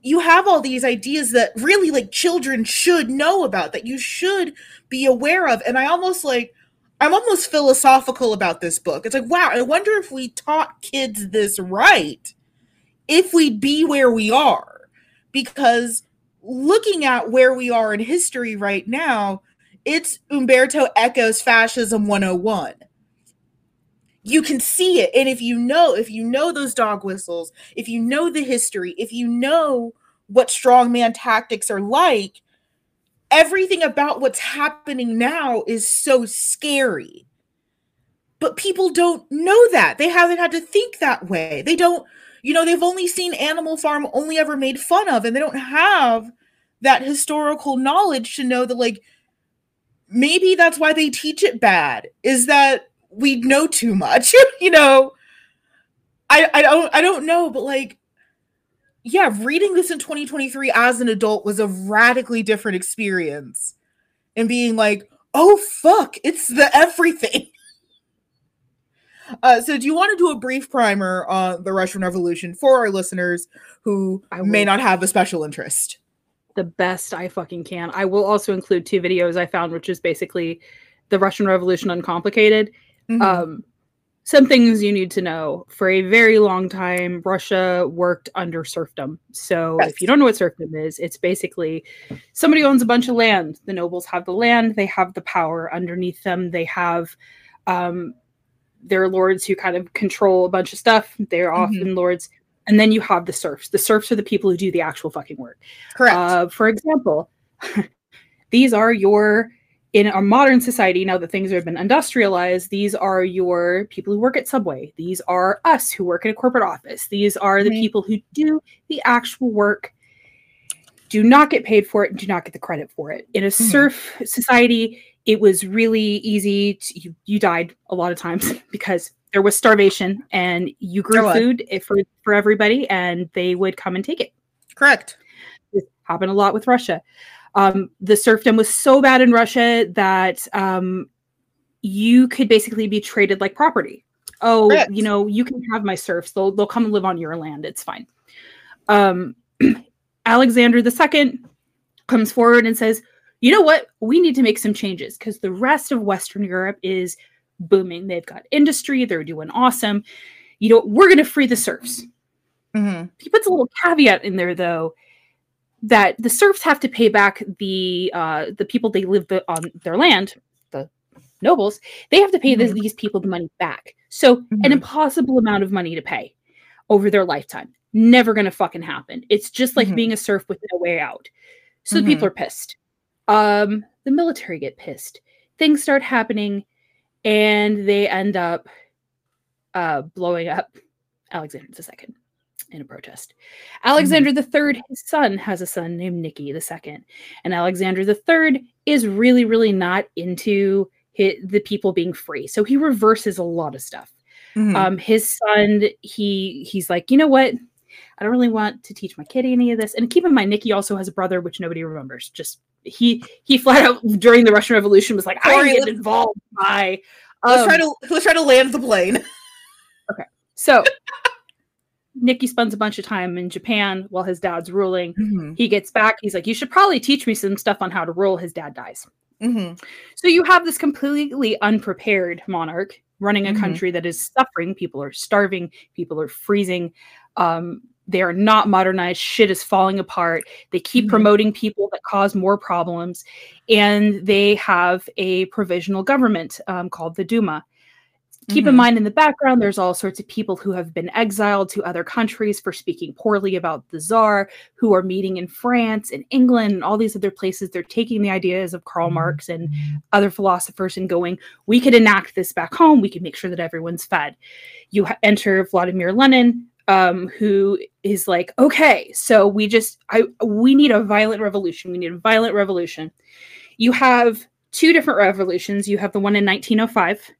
you have all these ideas that really like children should know about, that you should be aware of. And I'm almost philosophical about this book. It's like, wow, I wonder if we taught kids this right, if we'd be where we are, because looking at where we are in history right now, it's Umberto Eco's Fascism 101. You can see it. And if you know those dog whistles, if you know the history, if you know what strongman tactics are like, everything about what's happening now is so scary. But people don't know that. They haven't had to think that way. They don't, you know, they've only seen Animal Farm only ever made fun of, and they don't have that historical knowledge to know that, like, maybe that's why they teach it bad, is that we know too much, you know? I don't know, but like, yeah, reading this in 2023 as an adult was a radically different experience, and being like, oh fuck, it's the everything. So do you want to do a brief primer on the Russian Revolution for our listeners who may not have a special interest? The best I fucking can. I will also include 2 videos I found, which is basically the Russian Revolution Uncomplicated. Mm-hmm. Some things you need to know. For a very long time, Russia worked under serfdom. So yes. If you don't know what serfdom is, it's basically somebody owns a bunch of land. The nobles have the land. They have the power underneath them. They have their lords who kind of control a bunch of stuff. They're often lords. And then you have the serfs. The serfs are the people who do the actual fucking work. Correct. For example, these are in our modern society, now that things have been industrialized, these are your people who work at Subway. These are us who work in a corporate office. These are the people who do the actual work, do not get paid for it, and do not get the credit for it. In a serf society, it was really easy. You died a lot of times because there was starvation, and you grew food for everybody, and they would come and take it. Correct. It happened a lot with Russia. The serfdom was so bad in Russia that you could basically be traded like property. Oh, correct. You know, you can have my serfs. They'll come and live on your land. It's fine. Alexander II comes forward and says, you know what, we need to make some changes because the rest of Western Europe is booming. They've got industry. They're doing awesome. You know, we're going to free the serfs. Mm-hmm. He puts a little caveat in there, though, that the serfs have to pay back the people they live on their land, the nobles. They have to pay these people the money back. So an impossible amount of money to pay over their lifetime. Never going to fucking happen. It's just like being a serf with no way out. So the people are pissed. The military get pissed. Things start happening, and they end up blowing up Alexander II in a protest. Alexander III, his son, has a son named Nicky II, and Alexander III is really, really not into the people being free. So he reverses a lot of stuff. His son, he's like, you know what? I don't really want to teach my kid any of this. And keep in mind, Nicky also has a brother, which nobody remembers. Just he flat out during the Russian Revolution was like, I get involved by. Let's try to land the plane. Okay, so Nicky spends a bunch of time in Japan while his dad's ruling. He gets back. He's like, you should probably teach me some stuff on how to rule. His dad dies. So you have this completely unprepared monarch running a country that is suffering. People are starving. People are freezing. They are not modernized. Shit is falling apart. They keep promoting people that cause more problems. And they have a provisional government called the Duma. Keep in mind, in the background, there's all sorts of people who have been exiled to other countries for speaking poorly about the Tsar, who are meeting in France and England and all these other places. They're taking the ideas of Karl Marx and other philosophers and going, we could enact this back home. We can make sure that everyone's fed. You enter Vladimir Lenin, who is like, okay, so we need a violent revolution. We need a violent revolution. You have two different revolutions. You have the one in 1905.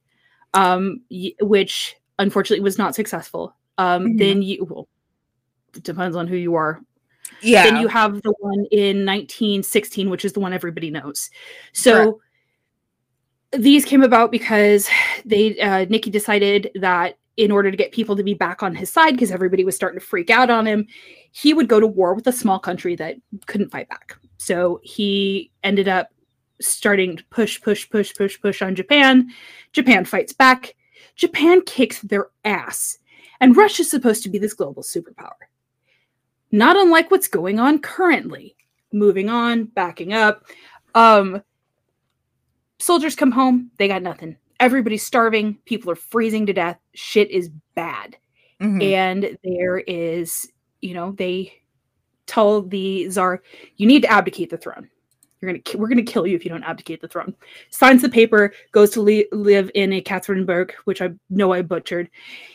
Which unfortunately was not successful. Then it depends on who you are. Yeah. Then you have the one in 1916, which is the one everybody knows. So these came about because Nicky decided that in order to get people to be back on his side, because everybody was starting to freak out on him, he would go to war with a small country that couldn't fight back. So he ended up starting to push on Japan. Japan fights back. Japan kicks their ass. And Russia's supposed to be this global superpower. Not unlike what's going on currently. Moving on, backing up. Soldiers come home. They got nothing. Everybody's starving. People are freezing to death. Shit is bad. And there is, they tell the Tsar, you need to abdicate the throne. We're going to kill you if you don't abdicate the throne. Signs the paper, goes to live in Ekaterinburg, which I know I butchered,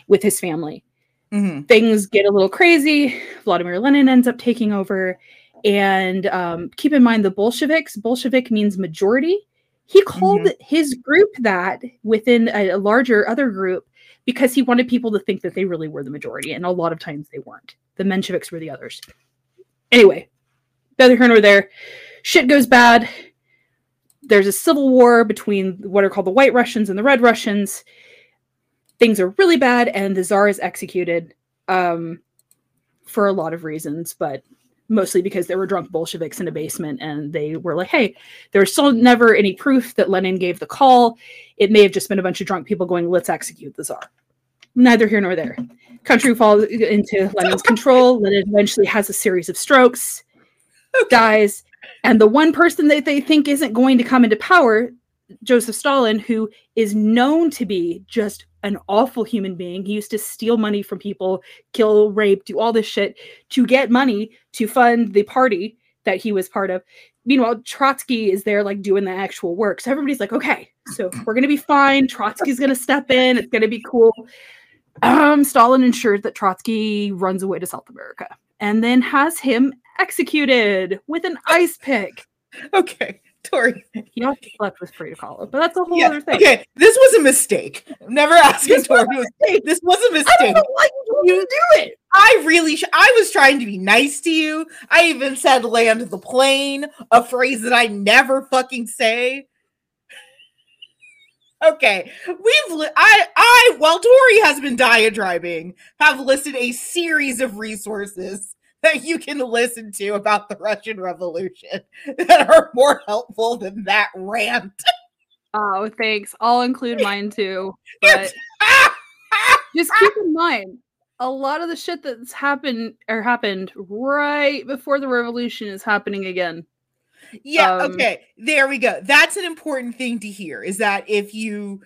with his family. Things get a little crazy. Vladimir Lenin ends up taking over. And keep in mind the Bolsheviks. Bolshevik means majority. He called his group that within a larger other group because he wanted people to think that they really were the majority. And a lot of times they weren't. The Mensheviks were the others. Anyway, neither here nor there. Shit goes bad. There's a civil war between what are called the White Russians and the Red Russians. Things are really bad, and the Tsar is executed for a lot of reasons, but mostly because there were drunk Bolsheviks in a basement, and they were like, hey, there's still never any proof that Lenin gave the call. It may have just been a bunch of drunk people going, let's execute the Tsar. Neither here nor there. Country falls into Lenin's control. Lenin eventually has a series of strokes, dies. And the one person that they think isn't going to come into power, Joseph Stalin, who is known to be just an awful human being. He used to steal money from people, kill, rape, do all this shit to get money to fund the party that he was part of. Meanwhile, Trotsky is there like doing the actual work. So everybody's like, okay, so we're going to be fine. Trotsky's going to step in. It's going to be cool. Stalin ensures that Trotsky runs away to South America and then has him executed with an ice pick. Okay, Tori. He also slept with Frida Kahlo, but that's a whole other thing. Okay, this was a mistake. Never asking Tori. This was a mistake. I don't know why you do it. I was trying to be nice to you. I even said land the plane, a phrase that I never fucking say. Okay, Tori has been diatribing, have listed a series of resources that you can listen to about the Russian Revolution that are more helpful than that rant. Oh, thanks. I'll include mine too. But just keep in mind, a lot of the shit that's happened right before the revolution is happening again. Yeah, okay. There we go. That's an important thing to hear, is that if you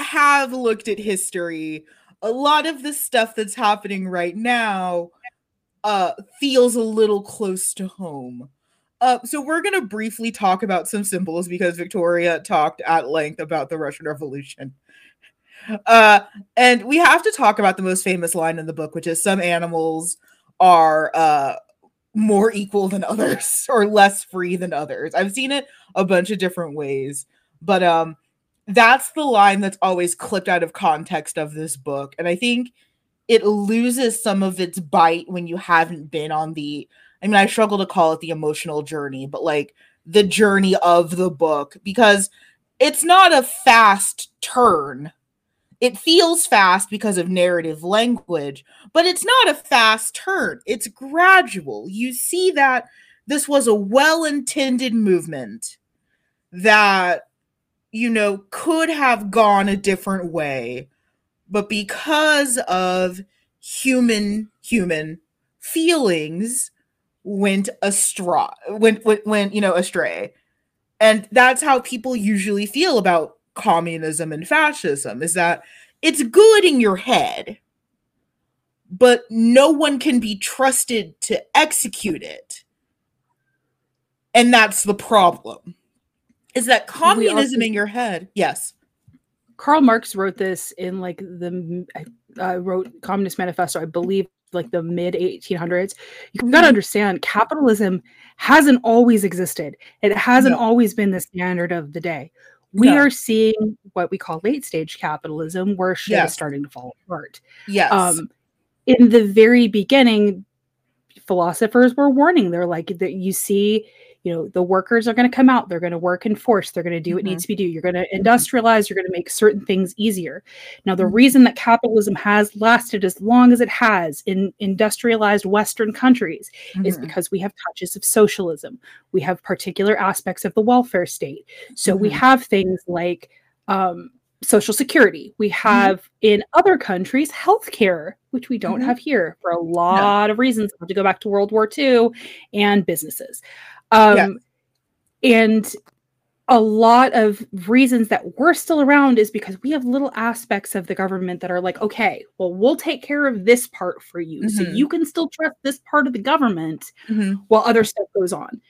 have looked at history, a lot of the stuff that's happening right now feels a little close to home. So we're going to briefly talk about some symbols because Victoria talked at length about the Russian Revolution. And we have to talk about the most famous line in the book, which is some animals are more equal than others or less free than others. I've seen it a bunch of different ways, but that's the line that's always clipped out of context of this book. And I think it loses some of its bite when you haven't been on the, I mean, I struggle to call it the emotional journey, but like the journey of the book, because it's not a fast turn. It feels fast because of narrative language, but it's not a fast turn. It's gradual. You see that this was a well-intended movement that, you know, could have gone a different way, but because of human feelings went astray. And that's how people usually feel about communism and fascism, is that it's good in your head, but no one can be trusted to execute it. And that's the problem, is that communism in your head. Yes. Karl Marx wrote this in like the, wrote Communist Manifesto, I believe, like the mid 1800s. You've got to understand, capitalism hasn't always existed. It hasn't always been the standard of the day. We are seeing what we call late stage capitalism, where shit is starting to fall apart. Yes. In the very beginning, philosophers were warning. They're like, that you see, you know, the workers are going to come out. They're going to work in force. They're going to do what needs to be done. You're going to industrialize. You're going to make certain things easier. Now, the reason that capitalism has lasted as long as it has in industrialized Western countries is because we have touches of socialism. We have particular aspects of the welfare state. So we have things like Social Security. We have, in other countries, healthcare, which we don't have here for a lot of reasons. We'll have to go back to World War II, and businesses. And a lot of reasons that we're still around is because we have little aspects of the government that are like, okay, well, we'll take care of this part for you. So you can still trust this part of the government while other stuff goes on.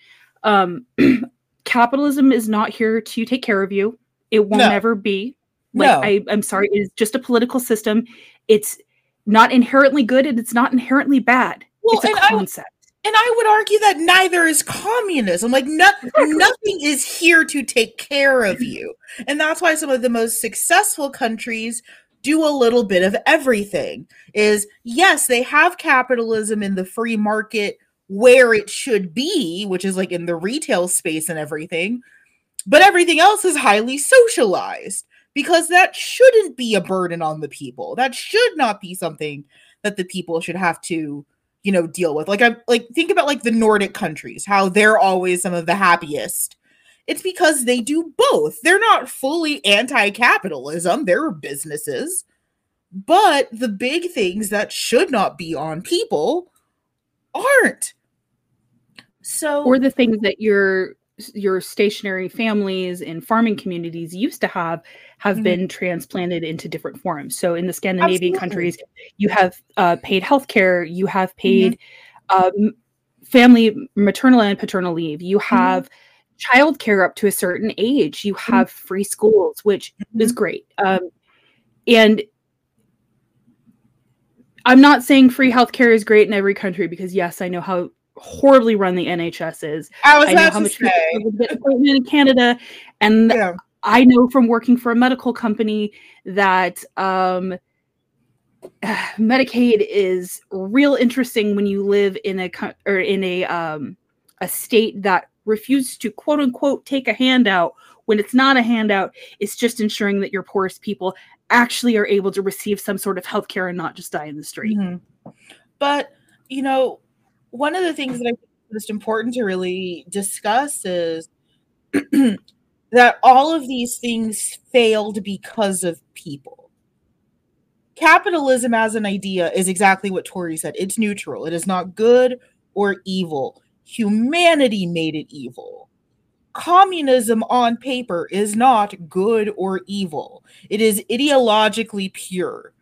Capitalism is not here to take care of you. It will never be. I'm sorry. It's just a political system. It's not inherently good and it's not inherently bad. Well, it's a concept. And I would argue that neither is communism. Like nothing is here to take care of you. And that's why some of the most successful countries do a little bit of everything. Is yes, they have capitalism in the free market where it should be, which is like in the retail space and everything. But everything else is highly socialized because that shouldn't be a burden on the people. That should not be something that the people should have to, you know, deal with. Like, think about like the Nordic countries, how they're always some of the happiest. It's because they do both. They're not fully anti-capitalism. They're businesses, but the big things that should not be on people aren't. So, or the things that your stationary families and farming communities used to have been transplanted into different forms. So in the Scandinavian countries, you have paid healthcare, you have paid family, maternal and paternal leave. You have childcare up to a certain age. You have free schools, which is great. And I'm not saying free healthcare is great in every country because yes, I know how horribly run the NHS is. I know how much people get in Canada, and I know from working for a medical company that Medicaid is real interesting when you live in a state that refuses to quote unquote take a handout when it's not a handout. It's just ensuring that your poorest people actually are able to receive some sort of health care and not just die in the street. But you know, one of the things that I think is most important to really discuss is that all of these things failed because of people. Capitalism as an idea is exactly what Tori said. It's neutral. It is not good or evil. Humanity made it evil. Communism on paper is not good or evil. It is ideologically pure.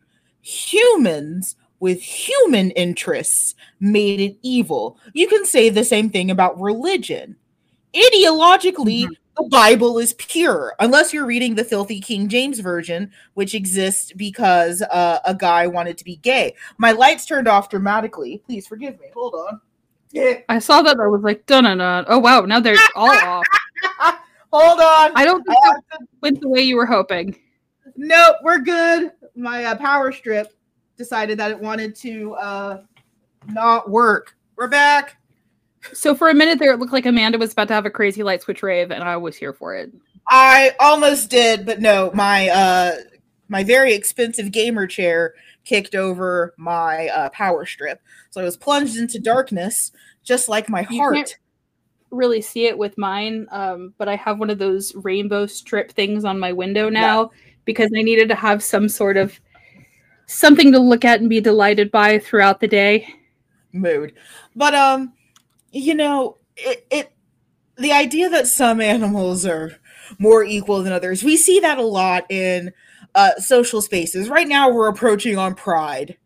Humans with human interests made it evil. You can say the same thing about religion. Ideologically, the Bible is pure, unless you're reading the filthy King James Version, which exists because a guy wanted to be gay. My lights turned off dramatically. Please forgive me. Hold on. I saw that. I was like, dun-dun-dun. Oh, wow. Now they're all off. Hold on. I don't think that went the way you were hoping. Nope, we're good. My power strip decided that it wanted to not work. We're back. So for a minute there, it looked like Amanda was about to have a crazy light switch rave, and I was here for it. I almost did, but no, my very expensive gamer chair kicked over my power strip. So I was plunged into darkness, just like my heart. You can't really see it with mine, but I have one of those rainbow strip things on my window now, because I needed to have some sort of something to look at and be delighted by throughout the day. Mood. But, you know, the idea that some animals are more equal than others, we see that a lot in social spaces. Right now we're approaching on Pride,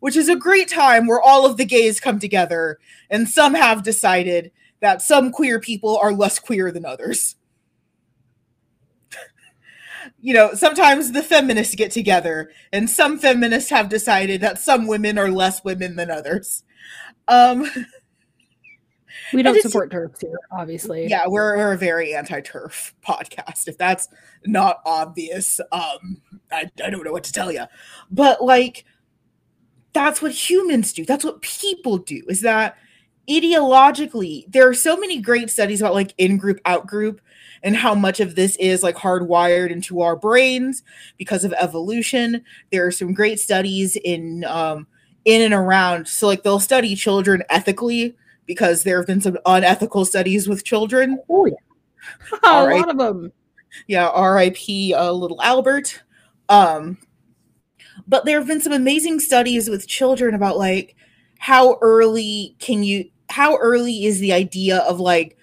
which is a great time where all of the gays come together, and some have decided that some queer people are less queer than others. You know, sometimes the feminists get together, and some feminists have decided that some women are less women than others. We don't support TERFs here, obviously. Yeah, we're a very anti-TERF podcast. If that's not obvious, I don't know what to tell you. But, like, that's what humans do. That's what people do, is that ideologically, there are so many great studies about, like, in-group, out-group, and how much of this is, like, hardwired into our brains because of evolution. There are some great studies in and around. So, like, they'll study children ethically, because there have been some unethical studies with children. Oh, yeah. A lot of them. Yeah, R.I.P. Little Albert. But there have been some amazing studies with children about, like, how early is the idea of, like,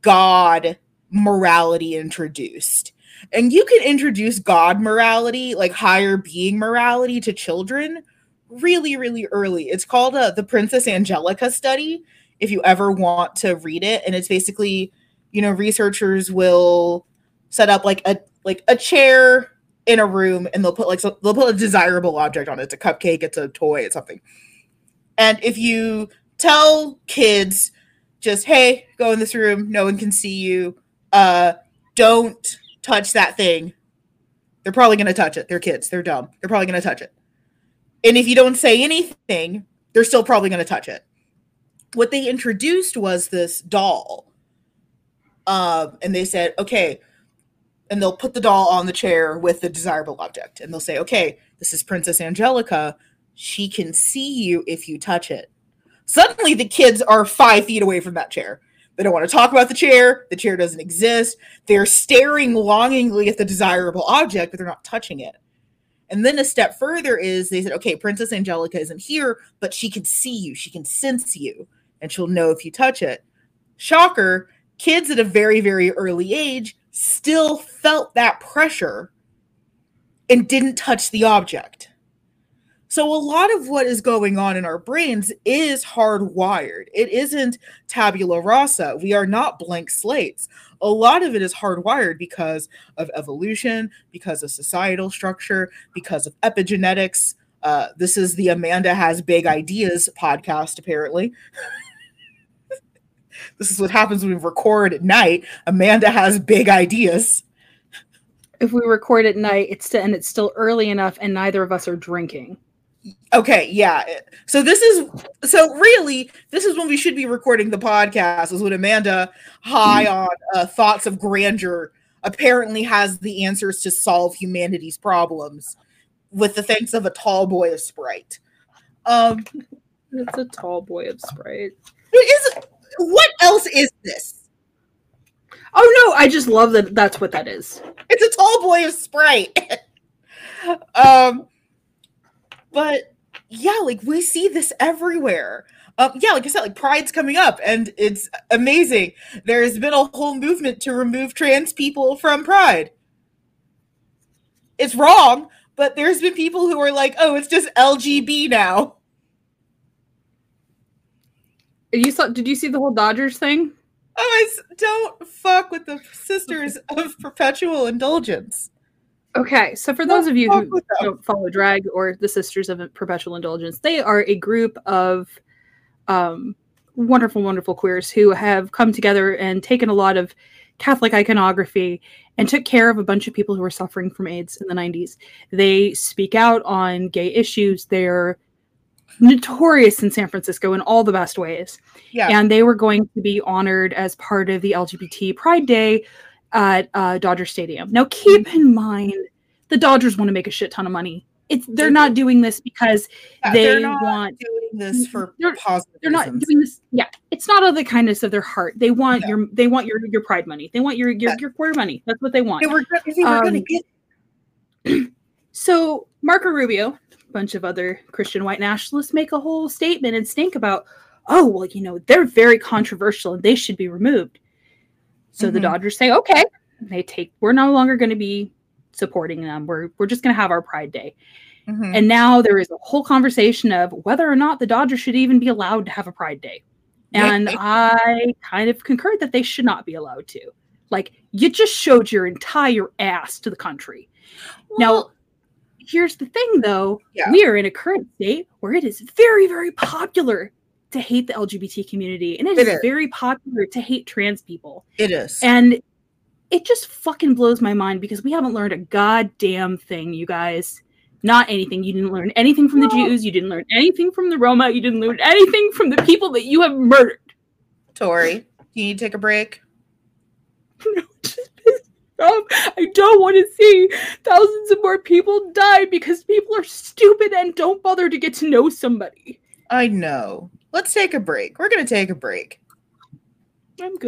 God morality introduced? And you can introduce God morality, like higher being morality, to children really, really early. It's called the Princess Angelica study, if you ever want to read it. And it's basically, you know, researchers will set up like a chair in a room, and they'll put a desirable object on it. It's a cupcake, it's a toy, it's something. And if you tell kids just, hey, go in this room, no one can see you, don't touch that thing, they're probably going to touch it. They're kids, they're dumb, they're probably going to touch it. And if you don't say anything, they're still probably going to touch it. What they introduced was this doll. And they said, okay, and they'll put the doll on the chair with the desirable object. And they'll say, okay, this is Princess Angelica. She can see you if you touch it. Suddenly the kids are 5 feet away from that chair. They don't want to talk about the chair. The chair doesn't exist. They're staring longingly at the desirable object, but they're not touching it. And then a step further is they said, okay, Princess Angelica isn't here, but she can see you. She can sense you, and she'll know if you touch it. Shocker, kids at a very, very early age still felt that pressure and didn't touch the object. So a lot of what is going on in our brains is hardwired. It isn't tabula rasa. We are not blank slates. A lot of it is hardwired because of evolution, because of societal structure, because of epigenetics. This is the Amanda Has Big Ideas podcast, apparently. This is what happens when we record at night. Amanda has big ideas. If we record at night, and it's still early enough and neither of us are drinking. Okay, yeah. So really, this is when we should be recording the podcast, is when Amanda, high on thoughts of grandeur, apparently has the answers to solve humanity's problems with the thanks of a tall boy of Sprite. It's a tall boy of Sprite. It is. What else is this? Oh no! I just love that. That's what that is. It's a tall boy of Sprite. But yeah, like we see this everywhere. Yeah, like I said, like Pride's coming up, and it's amazing. There has been a whole movement to remove trans people from Pride. It's wrong, but there's been people who are like, "Oh, it's just LGB now." Did you see the whole Dodgers thing? Oh, don't fuck with the Sisters of Perpetual Indulgence. Okay, so for those of you who don't follow drag or the Sisters of Perpetual Indulgence, they are a group of wonderful, wonderful queers who have come together and taken a lot of Catholic iconography and took care of a bunch of people who were suffering from AIDS in the 90s. They speak out on gay issues. They're notorious in San Francisco in all the best ways. Yeah. And they were going to be honored as part of the LGBT Pride Day at Dodger Stadium. Now, keep in mind, the Dodgers want to make a shit ton of money. They're not doing this because they want... doing this for positive They're not reasons. Doing this... Yeah. It's not all the kindness of their heart. They want your Pride money. They want your quarter money. That's what they want. They were going to get... So, Marco Rubio... bunch of other Christian white nationalists make a whole statement and stink about, oh, well, you know, they're very controversial and they should be removed. So the Dodgers say, okay, we're no longer going to be supporting them. We're just going to have our Pride Day. Mm-hmm. And now there is a whole conversation of whether or not the Dodgers should even be allowed to have a Pride Day. And I kind of concurred that they should not be allowed to. Like, you just showed your entire ass to the country. Well, now, here's the thing, though. Yeah. We are in a current state where it is very, very popular to hate the LGBT community. And it is very popular to hate trans people. It is. And it just fucking blows my mind because we haven't learned a goddamn thing, you guys. Not anything. You didn't learn anything from the Jews. You didn't learn anything from the Roma. You didn't learn anything from the people that you have murdered. Tori, you need to take a break? No, just I don't want to see thousands of more people die because people are stupid and don't bother to get to know somebody. I know. Let's take a break. We're going to take a break. I'm good.